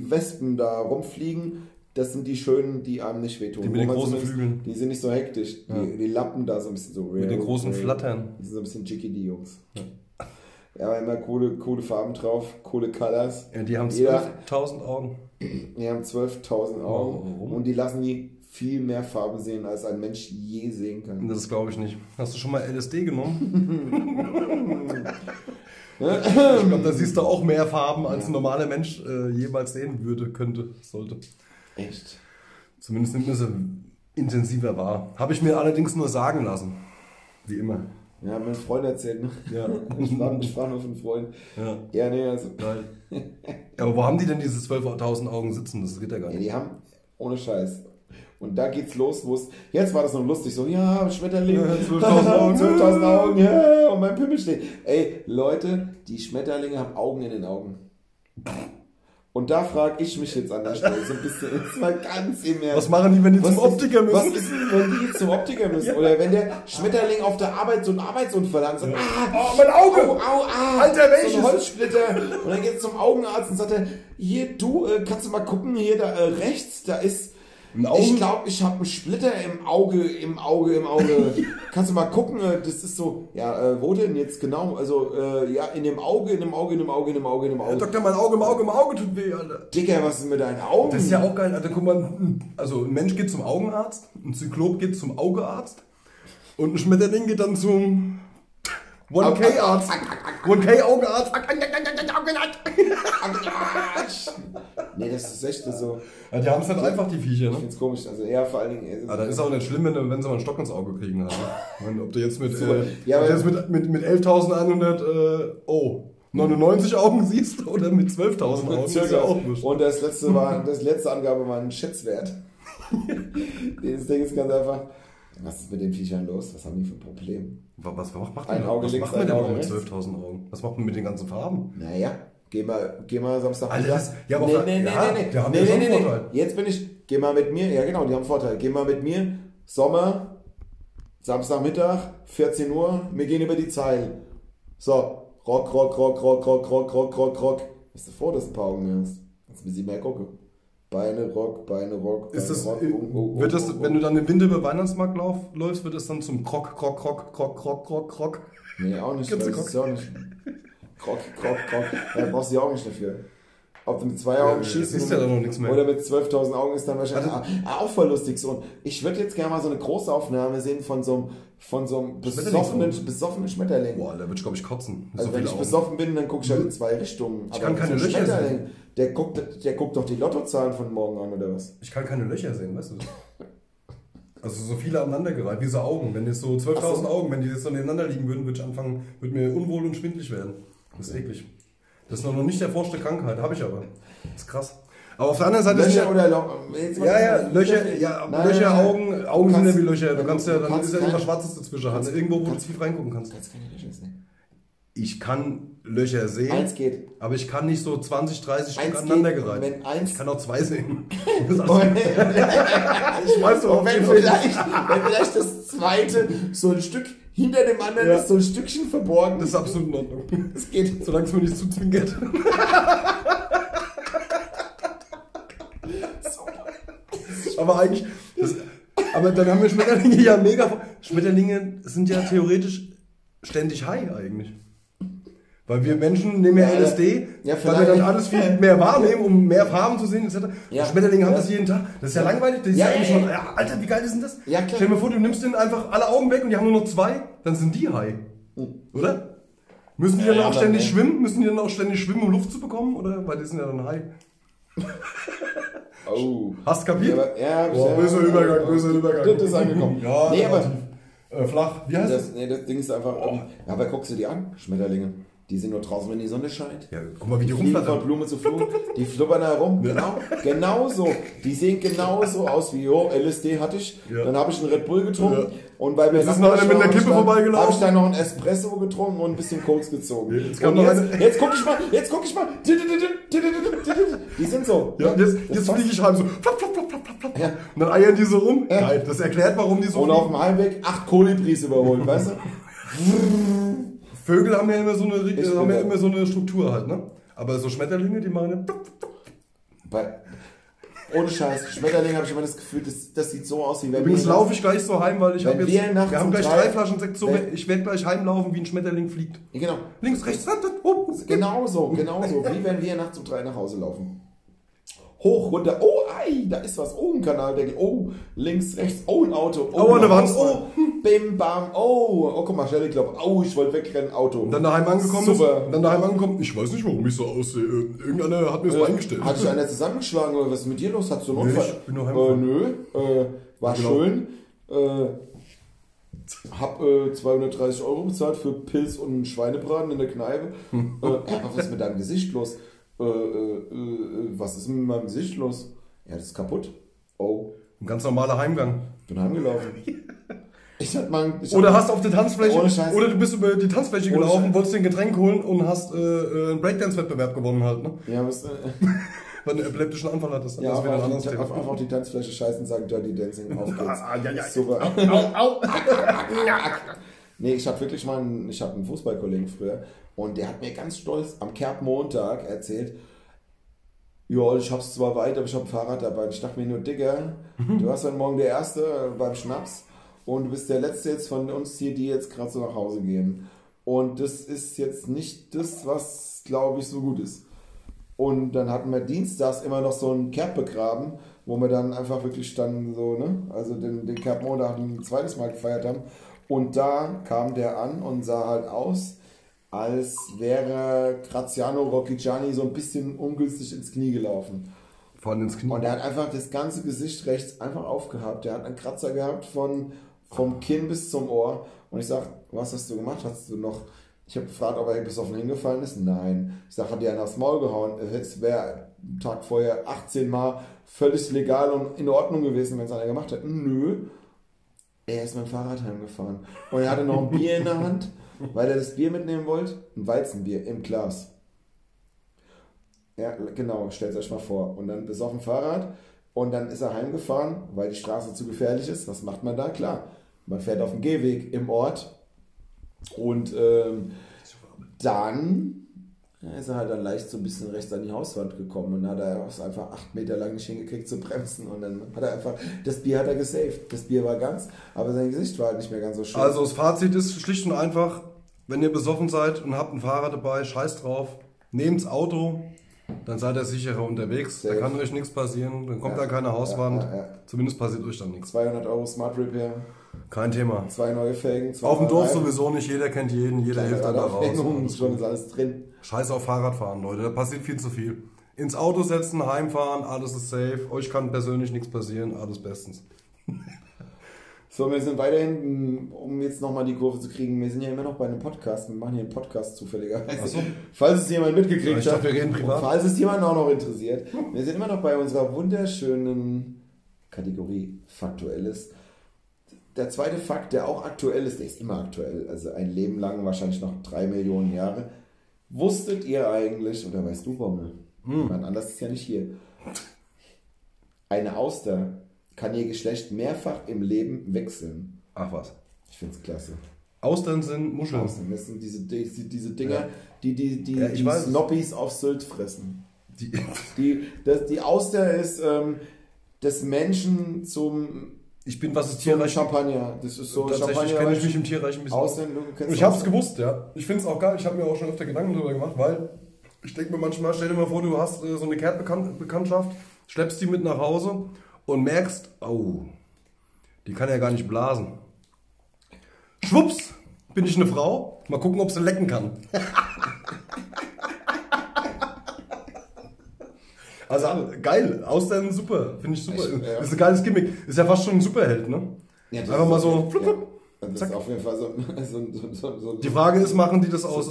Wespen da rumfliegen, das sind die schönen, die einem nicht wehtun. Die mit den großen Flügeln. Die sind nicht so hektisch. Ja. Die lappen da so ein bisschen so. Mit den großen Flattern. Die sind so ein bisschen chicky, die Jungs. Ja, aber immer coole Farben drauf, coole Colors. Ja, die haben 12.000 Augen. Die haben 12.000 Augen. Warum? Und die lassen die viel mehr Farben sehen, als ein Mensch je sehen kann. Das glaube ich nicht. Hast du schon mal LSD genommen? Ich glaube, da siehst du auch mehr Farben, als ein normaler Mensch jemals sehen würde, könnte, sollte. Echt? Zumindest nimmt man sie intensiver wahr. Habe ich mir allerdings nur sagen lassen. Wie immer. Ja, mein Freund erzählt, ne? Ja. Ich war nur von Freunden. Ja, ja, nee, also. Nein. Aber wo haben die denn diese 12.000 Augen sitzen? Das geht ja gar nicht. Ja, die haben, ohne Scheiß. Und da geht's los, wo es. Jetzt war das noch lustig, so, ja, Schmetterling, 12.000 Augen, 12.000 Augen, ja, und mein Pimmel steht. Ey, Leute, die Schmetterlinge haben Augen in den Augen. Und da frage ich mich jetzt an der Stelle so ein bisschen, jetzt mal ganz im Ernst. Was machen die, wenn die zum Optiker müssen? Was ist denn, wenn die zum Optiker müssen? Ja. Oder wenn der Schmetterling auf der Arbeit so einen Arbeitsunfall hat und sagt, ah, oh, mein Auge! Au, au, ah, Alter, welches? So ein Holzsplitter. Und dann geht's zum Augenarzt und sagt er, hier, du, kannst du mal gucken, hier da rechts, da ist. Ich glaube, ich habe einen Splitter im Auge. Kannst du mal gucken, das ist so, ja, wo denn jetzt genau? Also, ja, in dem Auge. Ja, Doktor, mein Auge im Auge tut weh, Alter. Dicker, was ist mit deinen Augen? Das ist ja auch geil, Alter, guck mal, also ein Mensch geht zum Augenarzt, ein Zyklop geht zum Augearzt und ein Schmetterling geht dann zum 1K-Arzt. 1K-Augenarzt. Nee, das ist echt so. Ja, die haben es dann halt einfach, die Viecher, ne? Ich find's komisch. Also eher vor allen Dingen. Aber dann ist auch nicht schlimm, wenn sie mal einen Stock ins Auge kriegen. Also. Ich meine, ob du jetzt mit 11.199 Augen siehst oder mit 12.000 Augen, ist ja auch wurscht. Und das letzte Angabe war ein Schätzwert. Das Ding ist ganz einfach. Was ist mit den Viechern los? Was haben die für ein Problem? Was macht man denn mit 12.000 Augen? Was macht man mit den ganzen Farben? Naja, geh mal Samstag. Alter, nee. Jetzt bin ich. Geh mal mit mir. Ja, genau, die haben einen Vorteil. Geh mal mit mir. Sommer, Samstagmittag, 14 Uhr. Wir gehen über die Zeilen. So, Rock. Bist du froh, dass du ein paar Augen hast? Jetzt müssen sie mehr gucken. Beine, Rock. Wenn du dann im Winter über Weihnachtsmarkt läufst, wird es dann zum Krok? Nee, auch nicht. Kennst du Krok? Krok. Ja, brauchst du die Augen nicht dafür. Ob du mit 2 Augen schießt, ist ja dann noch nichts mehr. Oder mit 12.000 Augen ist dann wahrscheinlich auch voll lustig. So. Ich würde jetzt gerne mal so eine Großaufnahme sehen von so einem besoffenen Schmetterling. Boah, da würde ich, glaube ich, kotzen. Also wenn ich besoffen bin, dann gucke ich halt in 2 Richtungen. Ich kann keine Löcher sehen. Der guckt doch die Lottozahlen von morgen an, oder was? Ich kann keine Löcher sehen, weißt du? Also so viele aneinandergereiht, wie so Augen. Wenn jetzt so 12.000 Augen, wenn die jetzt so nebeneinander liegen würden, würde ich anfangen, würde mir unwohl und schwindelig werden. Das ist eklig. Das ist noch nicht der erforschte Krankheit, habe ich aber. Das ist krass. Aber auf der anderen Seite Löcher oder Löcher, ja, nein, Löcher, Augen sind ja wie Löcher. Du kannst ja, dann ist ja irgendwas Schwarzes dazwischen. Also irgendwo, wo du tief reingucken kannst. Du kannst keine Löcher sehen. Ich kann Löcher sehen. Eins geht. Aber ich kann nicht so 20, 30 Stück aneinandergereiht. Ich kann auch zwei sehen. Ich weiß doch, wenn vielleicht das zweite so ein Stück hinter dem anderen ist, so ein Stückchen verborgen. Das ist absolut in Ordnung. Das geht. Solange es mir nicht zuzwinkert. Aber eigentlich, aber dann haben wir Schmetterlinge ja mega. Schmetterlinge sind ja theoretisch ständig high eigentlich. Weil wir Menschen nehmen ja LSD, weil wir dann alles viel mehr wahrnehmen, um mehr Farben zu sehen, etc. Ja. Schmetterlinge haben das jeden Tag. Das ist ja langweilig. Das ist schon, Alter, wie geil ist denn das? Ja, stell dir mal vor, du nimmst denen einfach alle Augen weg und die haben nur noch zwei, dann sind die high. Oder? Müssen die dann auch ständig schwimmen? Müssen die dann auch ständig schwimmen, um Luft zu bekommen? Oder? Weil die sind ja dann high. Oh. Hast kapiert? Ja, böser Übergang. Dritt ist angekommen. Ja, nee, aber flach. Wie heißt das? Nee, das Ding ist einfach. Ja, aber guckst du die an? Schmetterlinge. Die sind nur draußen, wenn die Sonne scheint. Ja, guck mal, wie die rumfliegen. Von Blume zu Blume. Die flubbern da herum. Ja. Genau so. Die sehen genauso aus wie, LSD hatte ich. Ja. Dann habe ich einen Red Bull getrunken. Ja. Und bei mir ist noch einer mit einer Kippe vorbeigelaufen. Habe ich dann noch einen Espresso getrunken und ein bisschen Koks gezogen. Jetzt guck ich mal. Die sind so. Ja, jetzt fliege ich heim so. Und dann eiern die so rum. Geil. Das erklärt, warum die so. Und auf dem Heimweg 8 Kolibris überholen, weißt du? Vögel haben ja immer so eine Struktur halt, ne? Aber so Schmetterlinge, die machen eine. Ohne Scheiß, Schmetterlinge habe ich immer das Gefühl, das sieht so aus wie wenn. Übrigens laufe ich gleich so heim, weil ich habe jetzt. Wir haben gleich 3 Flaschen Sekt, ich werde gleich heimlaufen, wie ein Schmetterling fliegt. Genau. Links, rechts, genauso, wie wenn wir nachts um 3 nach Hause laufen. Hoch, runter, da ist was, ein Kanal, denke ich, links, rechts, ein Auto, eine Wand, bim, bam, guck mal, schnell, ich glaube, ich wollte wegrennen, Auto. Dann daheim angekommen, super. Dann daheim angekommen, ich weiß nicht, warum ich so aussehe, irgendeiner hat mir so eingestellt. Hat sich einer zusammengeschlagen, oder was ist mit dir los, hast du einen Unfall? Ich bin nur heimgefahren. War schön, hab 230 € bezahlt für Pilz und einen Schweinebraten in der Kneipe. Was ist mit deinem Gesicht los? Was ist mit meinem Gesicht los? Ja, das ist kaputt. Ein ganz normaler Heimgang. Bin heimgelaufen. Hast auf der Tanzfläche, oder du bist über die Tanzfläche gelaufen, wolltest dir ein Getränk holen und hast einen Breakdance-Wettbewerb gewonnen halt, ne? Ja, weil du einen epileptischen Anfall hattest. Ja, das wäre ein Thema. Einfach auf die Tanzfläche scheißen, sagen Dirty Dancing, auf geht's. Super. Nee, ich habe wirklich mal einen Fußballkollegen früher und der hat mir ganz stolz am Kerbmontag erzählt, ja, ich hab's zwar weit, aber ich hab ein Fahrrad dabei. Ich dachte mir nur, Digga, du warst dann morgen der Erste beim Schnaps und du bist der Letzte jetzt von uns hier, die jetzt gerade so nach Hause gehen. Und das ist jetzt nicht das, was, glaube ich, so gut ist. Und dann hatten wir dienstags immer noch so einen Kerb begraben, wo wir dann einfach wirklich dann so, also den Kerbmontag ein zweites Mal gefeiert haben. Und da kam der an und sah halt aus, als wäre Graziano Rocchigiani so ein bisschen ungünstig ins Knie gelaufen. Vorne ins Knie. Und er hat einfach das ganze Gesicht rechts einfach aufgehabt. Der hat einen Kratzer gehabt vom Kinn bis zum Ohr. Und ich sag, was hast du gemacht? Hast du noch? Ich habe gefragt, ob er besoffen hingefallen ist. Nein. Ich sag, hat dir einer aufs Maul gehauen? Es wäre am Tag vorher 18 Mal völlig legal und in Ordnung gewesen, wenn es einer gemacht hätte. Nö. Er ist mit dem Fahrrad heimgefahren. Und er hatte noch ein Bier in der Hand. Weil er das Bier mitnehmen wollte, ein Weizenbier im Glas. Ja, genau, stellt euch mal vor. Und dann ist er auf dem Fahrrad und dann ist er heimgefahren, weil die Straße zu gefährlich ist. Was macht man da? Klar, man fährt auf dem Gehweg im Ort und dann ist er halt dann leicht so ein bisschen rechts an die Hauswand gekommen und hat er einfach 8 Meter lang nicht hingekriegt zu bremsen und dann hat er einfach, das Bier hat er gesaved. Das Bier war ganz, aber sein Gesicht war halt nicht mehr ganz so schön. Also das Fazit ist schlicht und einfach, wenn ihr besoffen seid und habt einen Fahrer dabei, scheiß drauf, nehmt's Auto, dann seid ihr sicherer unterwegs, da kann euch nichts passieren, dann kommt da keine Hauswand, zumindest passiert euch dann nichts. 200 € Smart Repair. Kein Thema. 2 neue Felgen. Auf dem Dorf sowieso nicht, jeder kennt jeden, jeder hilft dann da raus. Schon ist alles drin. Scheiß auf Fahrradfahren, Leute, da passiert viel zu viel. Ins Auto setzen, heimfahren, alles ist safe. Euch kann persönlich nichts passieren, alles bestens. So, wir sind weiterhin, um jetzt nochmal die Kurve zu kriegen, wir sind ja immer noch bei einem Podcast. Wir machen hier einen Podcast zufälligerweise. Also, falls es jemand mitgekriegt hat, wir reden privat. Falls es jemand auch noch interessiert. Wir sind immer noch bei unserer wunderschönen Kategorie Faktuelles. Der zweite Fakt, der auch aktuell ist, der ist immer aktuell, also ein Leben lang, wahrscheinlich noch 3 Millionen Jahre. Wusstet ihr eigentlich, oder weißt du, Bommel, jemand anders ist ja nicht hier, eine Auster kann ihr Geschlecht mehrfach im Leben wechseln. Ach was. Ich finde es klasse. Austern sind Muscheln. Austern, das sind diese Dinger, ja. die Snoppies auf Sylt fressen. Die Auster ist des Menschen zum... Ich bin, was ist Tierreich? Champagner. Das ist so Champagner. Kenne ich mich im Tierreich ein bisschen aus. Ich habe es gewusst, ja. Ich finde es auch geil. Ich habe mir auch schon öfter Gedanken darüber gemacht, weil ich denke mir manchmal, stell dir mal vor, du hast so eine Kertbekanntschaft, schleppst die mit nach Hause und merkst, oh, die kann ja gar nicht blasen. Schwupps, bin ich eine Frau. Mal gucken, ob sie lecken kann. Also geil, Austern super, finde ich super. Echt, ja. Das ist ein geiles Gimmick. Ist ja fast schon ein Superheld, ne? Ja, einfach mal so. Flup, flup, ja. Das ist auf jeden Fall so. Die Frage ist, machen die das aus.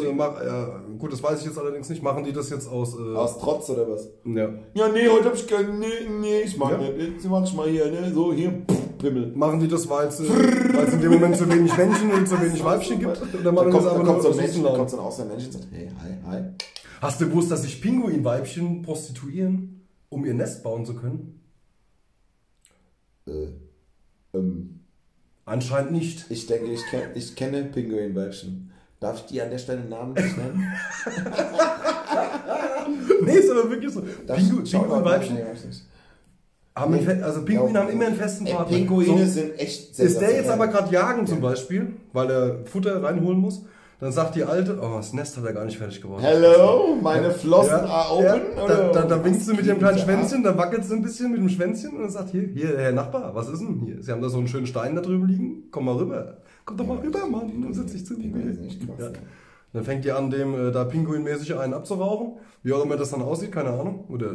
Gut, das weiß ich jetzt allerdings nicht. Machen die das jetzt aus. Aus Trotz oder was? Ja. Ja, nee, heute hab ich keinen. Nee, ich mach nicht. Mach ich mal hier, ne? So, hier, Pimmel. Machen die das, weil es in dem Moment zu wenig Menschen und zu wenig Weibchen gibt? Oder machen die das aber nur aus Menschen? Da kommt so ein Außermensch und sagt, hey, hi. Hast du gewusst, dass sich Pinguinweibchen prostituieren, um ihr Nest bauen zu können? Anscheinend nicht. Ich denke, ich kenne Pinguinweibchen. Darf ich die an der Stelle namentlich nennen? Nee, ist aber wirklich so. Pinguinweibchen. Pinguine haben immer einen festen Partner. Pinguine sind echt sehr. Ist der jetzt aber gerade jagen zum Beispiel, weil er Futter reinholen muss? Dann sagt die Alte, oh, das Nest hat er gar nicht fertig geworden. Hello, meine Flossen are open. Ja, da winkst du mit dem kleinen Schwänzchen, da wackelt es ein bisschen mit dem Schwänzchen und dann sagt, hier, Herr Nachbar, was ist denn hier? Sie haben da so einen schönen Stein da drüben liegen, komm mal rüber. Komm doch mal rüber, Mann, dann sitze ich zu dir. Ja. Dann fängt die an, dem da pinguinmäßig einen abzurauchen. Wie auch immer das dann aussieht, keine Ahnung. Oder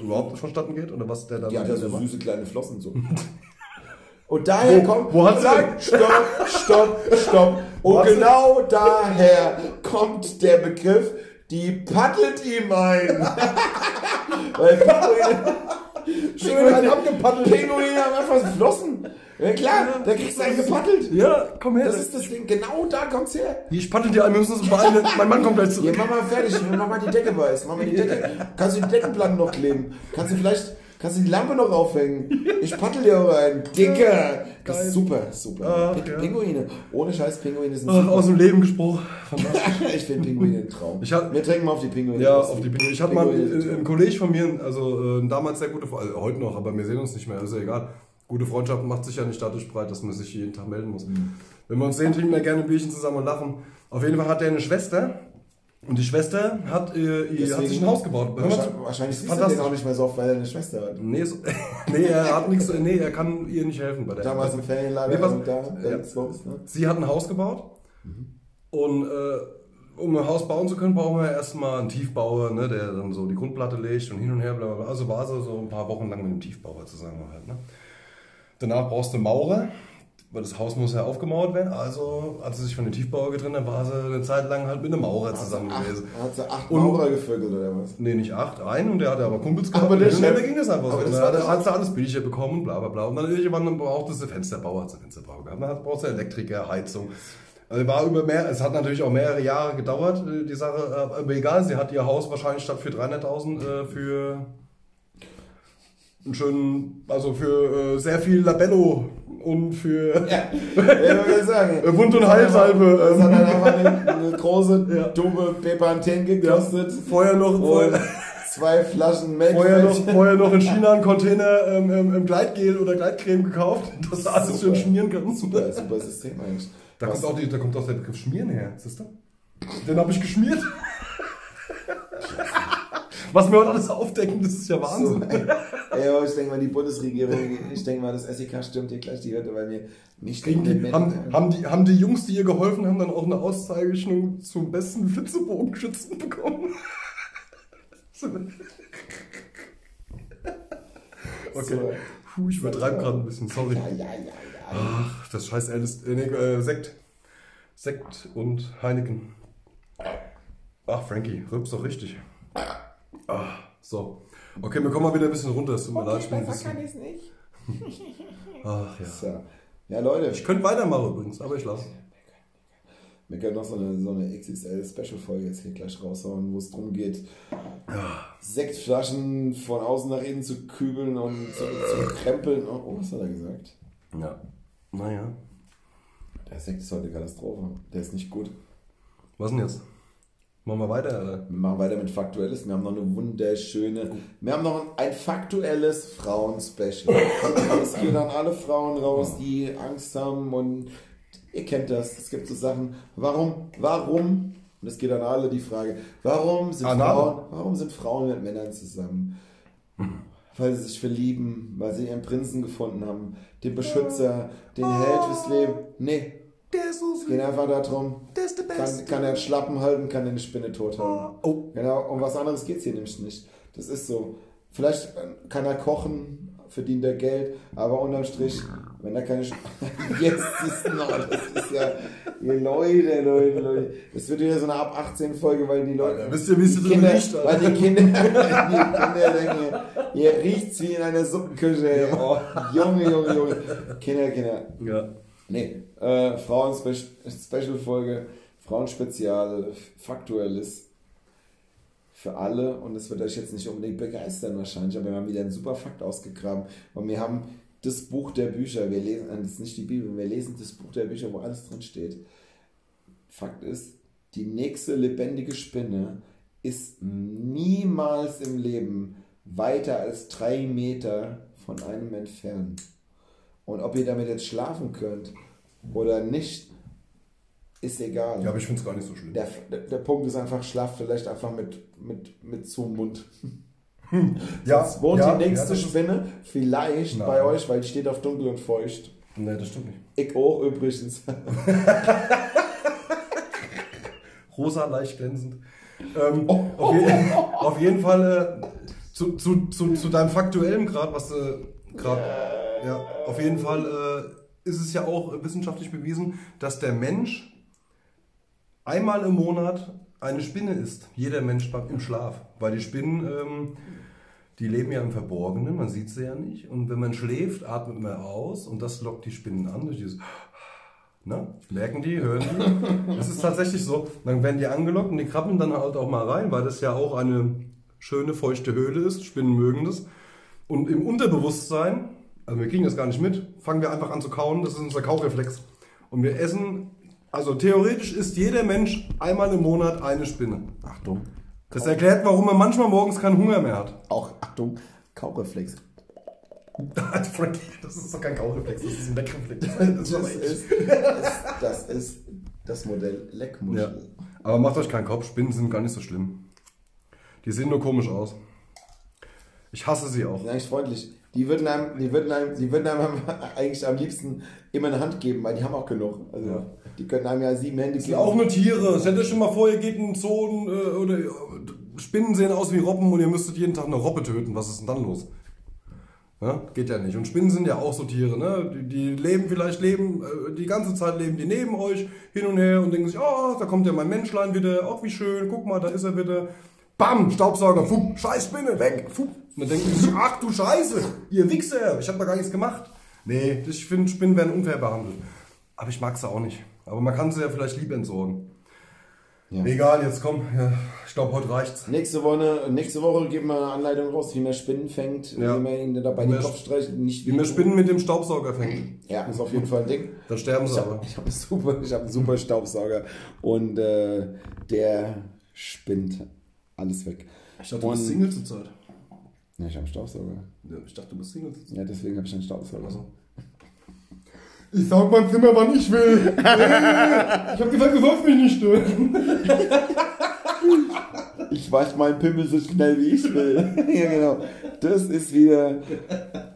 überhaupt vonstatten geht oder was der da macht. Ja, der so süße kleine Flossen so. Und daher kommt... Wo hat sie? Stopp. Und genau daher kommt der Begriff, die paddelt ihm ein. Weil Pinguine abgepaddelt. Pinguine haben einfach Flossen. Ja klar, da kriegst du einen gepaddelt. Ja, komm her. Das ist das Ding, genau da kommt's her. Ich paddel dir ein, wir müssen uns beeilen. Mein Mann kommt gleich zurück. Ja, mach mal fertig, mach mal die Decke weiß. Mach mal die Decke. Kannst du die Deckenplatten noch kleben? Kannst du die Lampe noch aufhängen? Ich paddel dir rein. Dicker! Das ist super. Ach, Pinguine. Ohne Scheiß, Pinguine sind super. Aus dem Leben gesprochen. Ich finde Pinguine ein Traum. Wir trinken mal auf die Pinguine. Ja, auf die Pinguine. Ich hatte mal einen Kollegen von mir, also damals sehr gute Freundschaft, also heute noch, aber wir sehen uns nicht mehr, ist ja egal. Gute Freundschaft macht sich ja nicht dadurch breit, dass man sich jeden Tag melden muss. Wenn wir uns sehen, trinken wir gerne ein Bierchen zusammen und lachen. Auf jeden Fall hat der eine Schwester. Und die Schwester hat sich ein Haus gebaut. Wahrscheinlich ist das auch nicht mehr so oft, weil er eine Schwester hat. Nee, er hat nichts. Nee, er kann ihr nicht helfen bei der. Damals im Ferienlager. Sie hat ein Haus gebaut. Und um ein Haus bauen zu können, brauchen wir erstmal einen Tiefbauer, ne, der dann so die Grundplatte legt und hin und her. Blablabla. Also war sie so ein paar Wochen lang mit dem Tiefbauer zusammen halt. Ne? Danach brauchst du einen Maurer. Weil das Haus muss ja aufgemauert werden, also als sie sich von den Tiefbauer getrennt hat, war sie eine Zeit lang halt mit einem Maurer zusammen gewesen. Hat sie 8 Maurer gevögelt oder was? Nee, nicht 8, einen, und der hatte aber Kumpels gehabt. Aber der ging das einfach so. Da hat sie alles billiger bekommen und bla bla bla. Und dann irgendwann brauchte sie Fensterbauer, hat sie Fensterbauer gehabt. Dann braucht sie Elektriker, Heizung. Also war es hat natürlich auch mehrere Jahre gedauert, die Sache. Aber egal, sie hat ihr Haus wahrscheinlich statt für 300.000 für einen schönen, also für sehr viel Labello. Und für Wund- und Heilsalbe. Das hat dann einfach eine große, dumme Pepanthen gekostet. Vorher noch und 2 Flaschen Melk. Vorher noch in China einen Container im Gleitgel oder Gleitcreme gekauft, dass du alles schön schmieren kannst. Ja, super System eigentlich. Da kommt auch der Begriff Schmieren her, siehst du? Den habe ich geschmiert. Was wir heute alles aufdecken, das ist ja Wahnsinn. So, ey, ich denke mal, die Bundesregierung, das SEK stimmt hier gleich die Hürde, weil wir nicht haben die Jungs, die ihr geholfen haben, dann auch eine Auszeichnung zum besten Flitzebogenschützen bekommen? Okay. Puh, ich übertreibe gerade ein bisschen, sorry. Ja. Ach, das scheiß Sekt. Sekt und Heineken. Ach, Frankie, rülpst doch richtig. Ach, so. Okay, wir kommen mal wieder ein bisschen runter. Es tut mir leid, ich bin ein bisschen... kann ich es nicht. Ach ja. So. Ja, Leute. Ich könnte weitermachen übrigens, aber ich lasse. Wir können noch so eine XXL-Special-Folge jetzt hier gleich raushauen, wo es darum geht, Sektflaschen von außen nach innen zu kübeln und zu krempeln. Oh, was hat er gesagt? Ja. Naja. Der Sekt ist heute eine Katastrophe. Der ist nicht gut. Was denn jetzt? Machen wir weiter, oder? Wir machen weiter mit Faktuelles. Wir haben noch eine wunderschöne... Wir haben noch ein faktuelles Frauen-Special. Es gehen dann alle Frauen raus, die Angst haben und... Ihr kennt das, es gibt so Sachen, warum, und es geht an alle die Frage, warum sind Frauen mit Männern zusammen? Weil sie sich verlieben, weil sie ihren Prinzen gefunden haben, den Beschützer, den Held fürs Leben. Nee, der ist so süß. Geht einfach darum, der ist der Beste. Kann er Schlappen halten, kann er eine Spinne tot halten. Oh. Genau, um was anderes geht es hier nämlich nicht. Das ist so. Vielleicht kann er kochen, verdient er Geld, aber unterm Strich, wenn er keine... Jetzt ist es noch, das ist ja... Leute. Das wird wieder so eine Ab-18-Folge, weil die Leute... Ja, wisst ihr, wie es so riecht? Weil die Kinder denken, hier riecht es wie in einer Suppenküche. Oh, Junge. Kinder. Ja. Nee, Frauen-Special-Folge, Frauenspezial, Faktuelles. Für alle, und das wird euch jetzt nicht unbedingt begeistern wahrscheinlich, aber wir haben wieder einen super Fakt ausgegraben und wir haben das Buch der Bücher, wir lesen, das ist nicht die Bibel, wir lesen das Buch der Bücher, wo alles drin steht. Fakt ist, die nächste lebendige Spinne ist niemals im Leben weiter als 3 Meter von einem entfernt. Und ob ihr damit jetzt schlafen könnt oder nicht, ist egal. Ja, aber ich finde es gar nicht so schlimm. Der Punkt ist einfach, schlaf vielleicht einfach mit zum Mund. Ja, sonst wohnt die nächste Spinne vielleicht bei euch, weil die steht auf dunkel und feucht. Ne, das stimmt nicht. Ich auch übrigens. Rosa, leicht glänzend. Auf jeden Fall zu deinem faktuellen Grad, was du gerade... Ja, auf jeden Fall ist es ja auch wissenschaftlich bewiesen, dass der Mensch einmal im Monat eine Spinne isst. Jeder Mensch im Schlaf. Weil die Spinnen, die leben ja im Verborgenen, man sieht sie ja nicht. Und wenn man schläft, atmet man aus und das lockt die Spinnen an. Durch dieses, ne? Merken die, hören die. Das ist tatsächlich so. Dann werden die angelockt und die krabbeln dann halt auch mal rein, weil das ja auch eine schöne, feuchte Höhle ist. Spinnen mögen das. Und im Unterbewusstsein, also wir kriegen das gar nicht mit, fangen wir einfach an zu kauen. Das ist unser Kaureflex. Und wir essen... Also theoretisch isst jeder Mensch einmal im Monat eine Spinne. Achtung. Das erklärt, warum man manchmal morgens keinen Hunger mehr hat. Auch, Achtung, Kaureflex. Frankie, das ist doch kein Kaureflex, das ist ein Leckreflex. Das ist das Modell Leckmuschel. Ja. Aber macht euch keinen Kopf, Spinnen sind gar nicht so schlimm. Die sehen nur komisch aus. Ich hasse sie auch. Die sind eigentlich freundlich. Die würden einem eigentlich am liebsten immer eine Hand geben, weil die haben auch genug. Also ja. Die könnten einem ja 7 Hände geben. Das sind auch nur Tiere. Stellt euch schon mal vor, ihr geht in Zonen oder Spinnen sehen aus wie Robben und ihr müsstet jeden Tag eine Robbe töten. Was ist denn dann los? Ja? Geht ja nicht. Und Spinnen sind ja auch so Tiere, ne? Die leben die neben euch hin und her und denken sich, oh, da kommt ja mein Menschlein wieder, auch wie schön, guck mal, da ist er wieder. Bam, Staubsauger, fuh, scheiß Spinne, weg, fuh. Und dann denken die, ach du Scheiße, ihr Wichser, ich hab da gar nichts gemacht. Nee, ich finde, Spinnen werden unfair behandelt. Aber ich mag sie auch nicht. Aber man kann sie ja vielleicht lieb entsorgen. Ja. Egal, jetzt komm, ja, ich glaube, heute reicht's. Nächste Woche geben wir eine Anleitung raus, wie man Spinnen fängt, ja. Wie man ihnen dabei den Kopf streicht. Wie man Spinnen mit dem Staubsauger fängt. Ja, ist auf jeden Fall ein Ding. Da sterben sie aber. Ich hab einen super Staubsauger und der spinnt. Alles weg. Ich dachte, du bist Single zur Zeit. Ja, ich habe einen Staubsauger. Ja, ich dachte, du bist Single zur Zeit. Ja, deswegen habe ich einen Staubsauger. Also. Ich saug mein Zimmer, wann ich will. Ich habe gesagt, du sollst mich nicht stören. Ich wasch meinen Pimmel so schnell, wie ich will. Ja, genau. Das ist wieder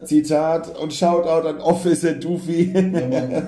Zitat und Shoutout an Officer Doofy. Ja,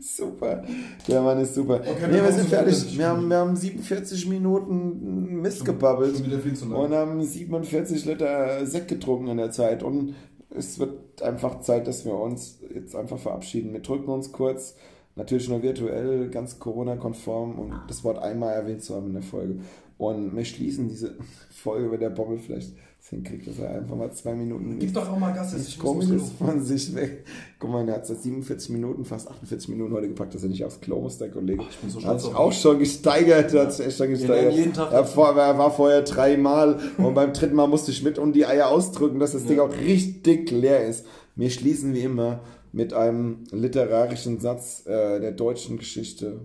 super. Der Mann ist super. Okay, wir sind fertig. Wir haben 47 Minuten Mist gebabbelt und haben 47 Liter Sekt getrunken in der Zeit. Und es wird einfach Zeit, dass wir uns jetzt einfach verabschieden. Wir drücken uns kurz, natürlich nur virtuell, ganz Corona-konform, um das Wort einmal erwähnt zu haben in der Folge. Und wir schließen diese Folge über der Bommel vielleicht. Deswegen kriegt das ja einfach mal 2 Minuten. Gib doch auch mal Gas, das ist komisch von sich weg. Guck mal, er hat seit 47 Minuten, fast 48 Minuten heute gepackt, dass er nicht aufs Klo muss, der Kollege. Ach, ich bin so stolz. Hat sich auch schon gesteigert, ja. Hat sich echt schon gesteigert. Jeden Tag er war vorher 3 Mal und beim 3. Mal musste ich mit um die Eier ausdrücken, dass das Ding auch richtig leer ist. Wir schließen wie immer mit einem literarischen Satz der deutschen Geschichte.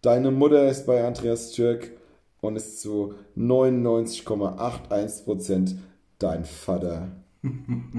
Deine Mutter ist bei Andreas Türk und ist zu 99,81% dein Vater.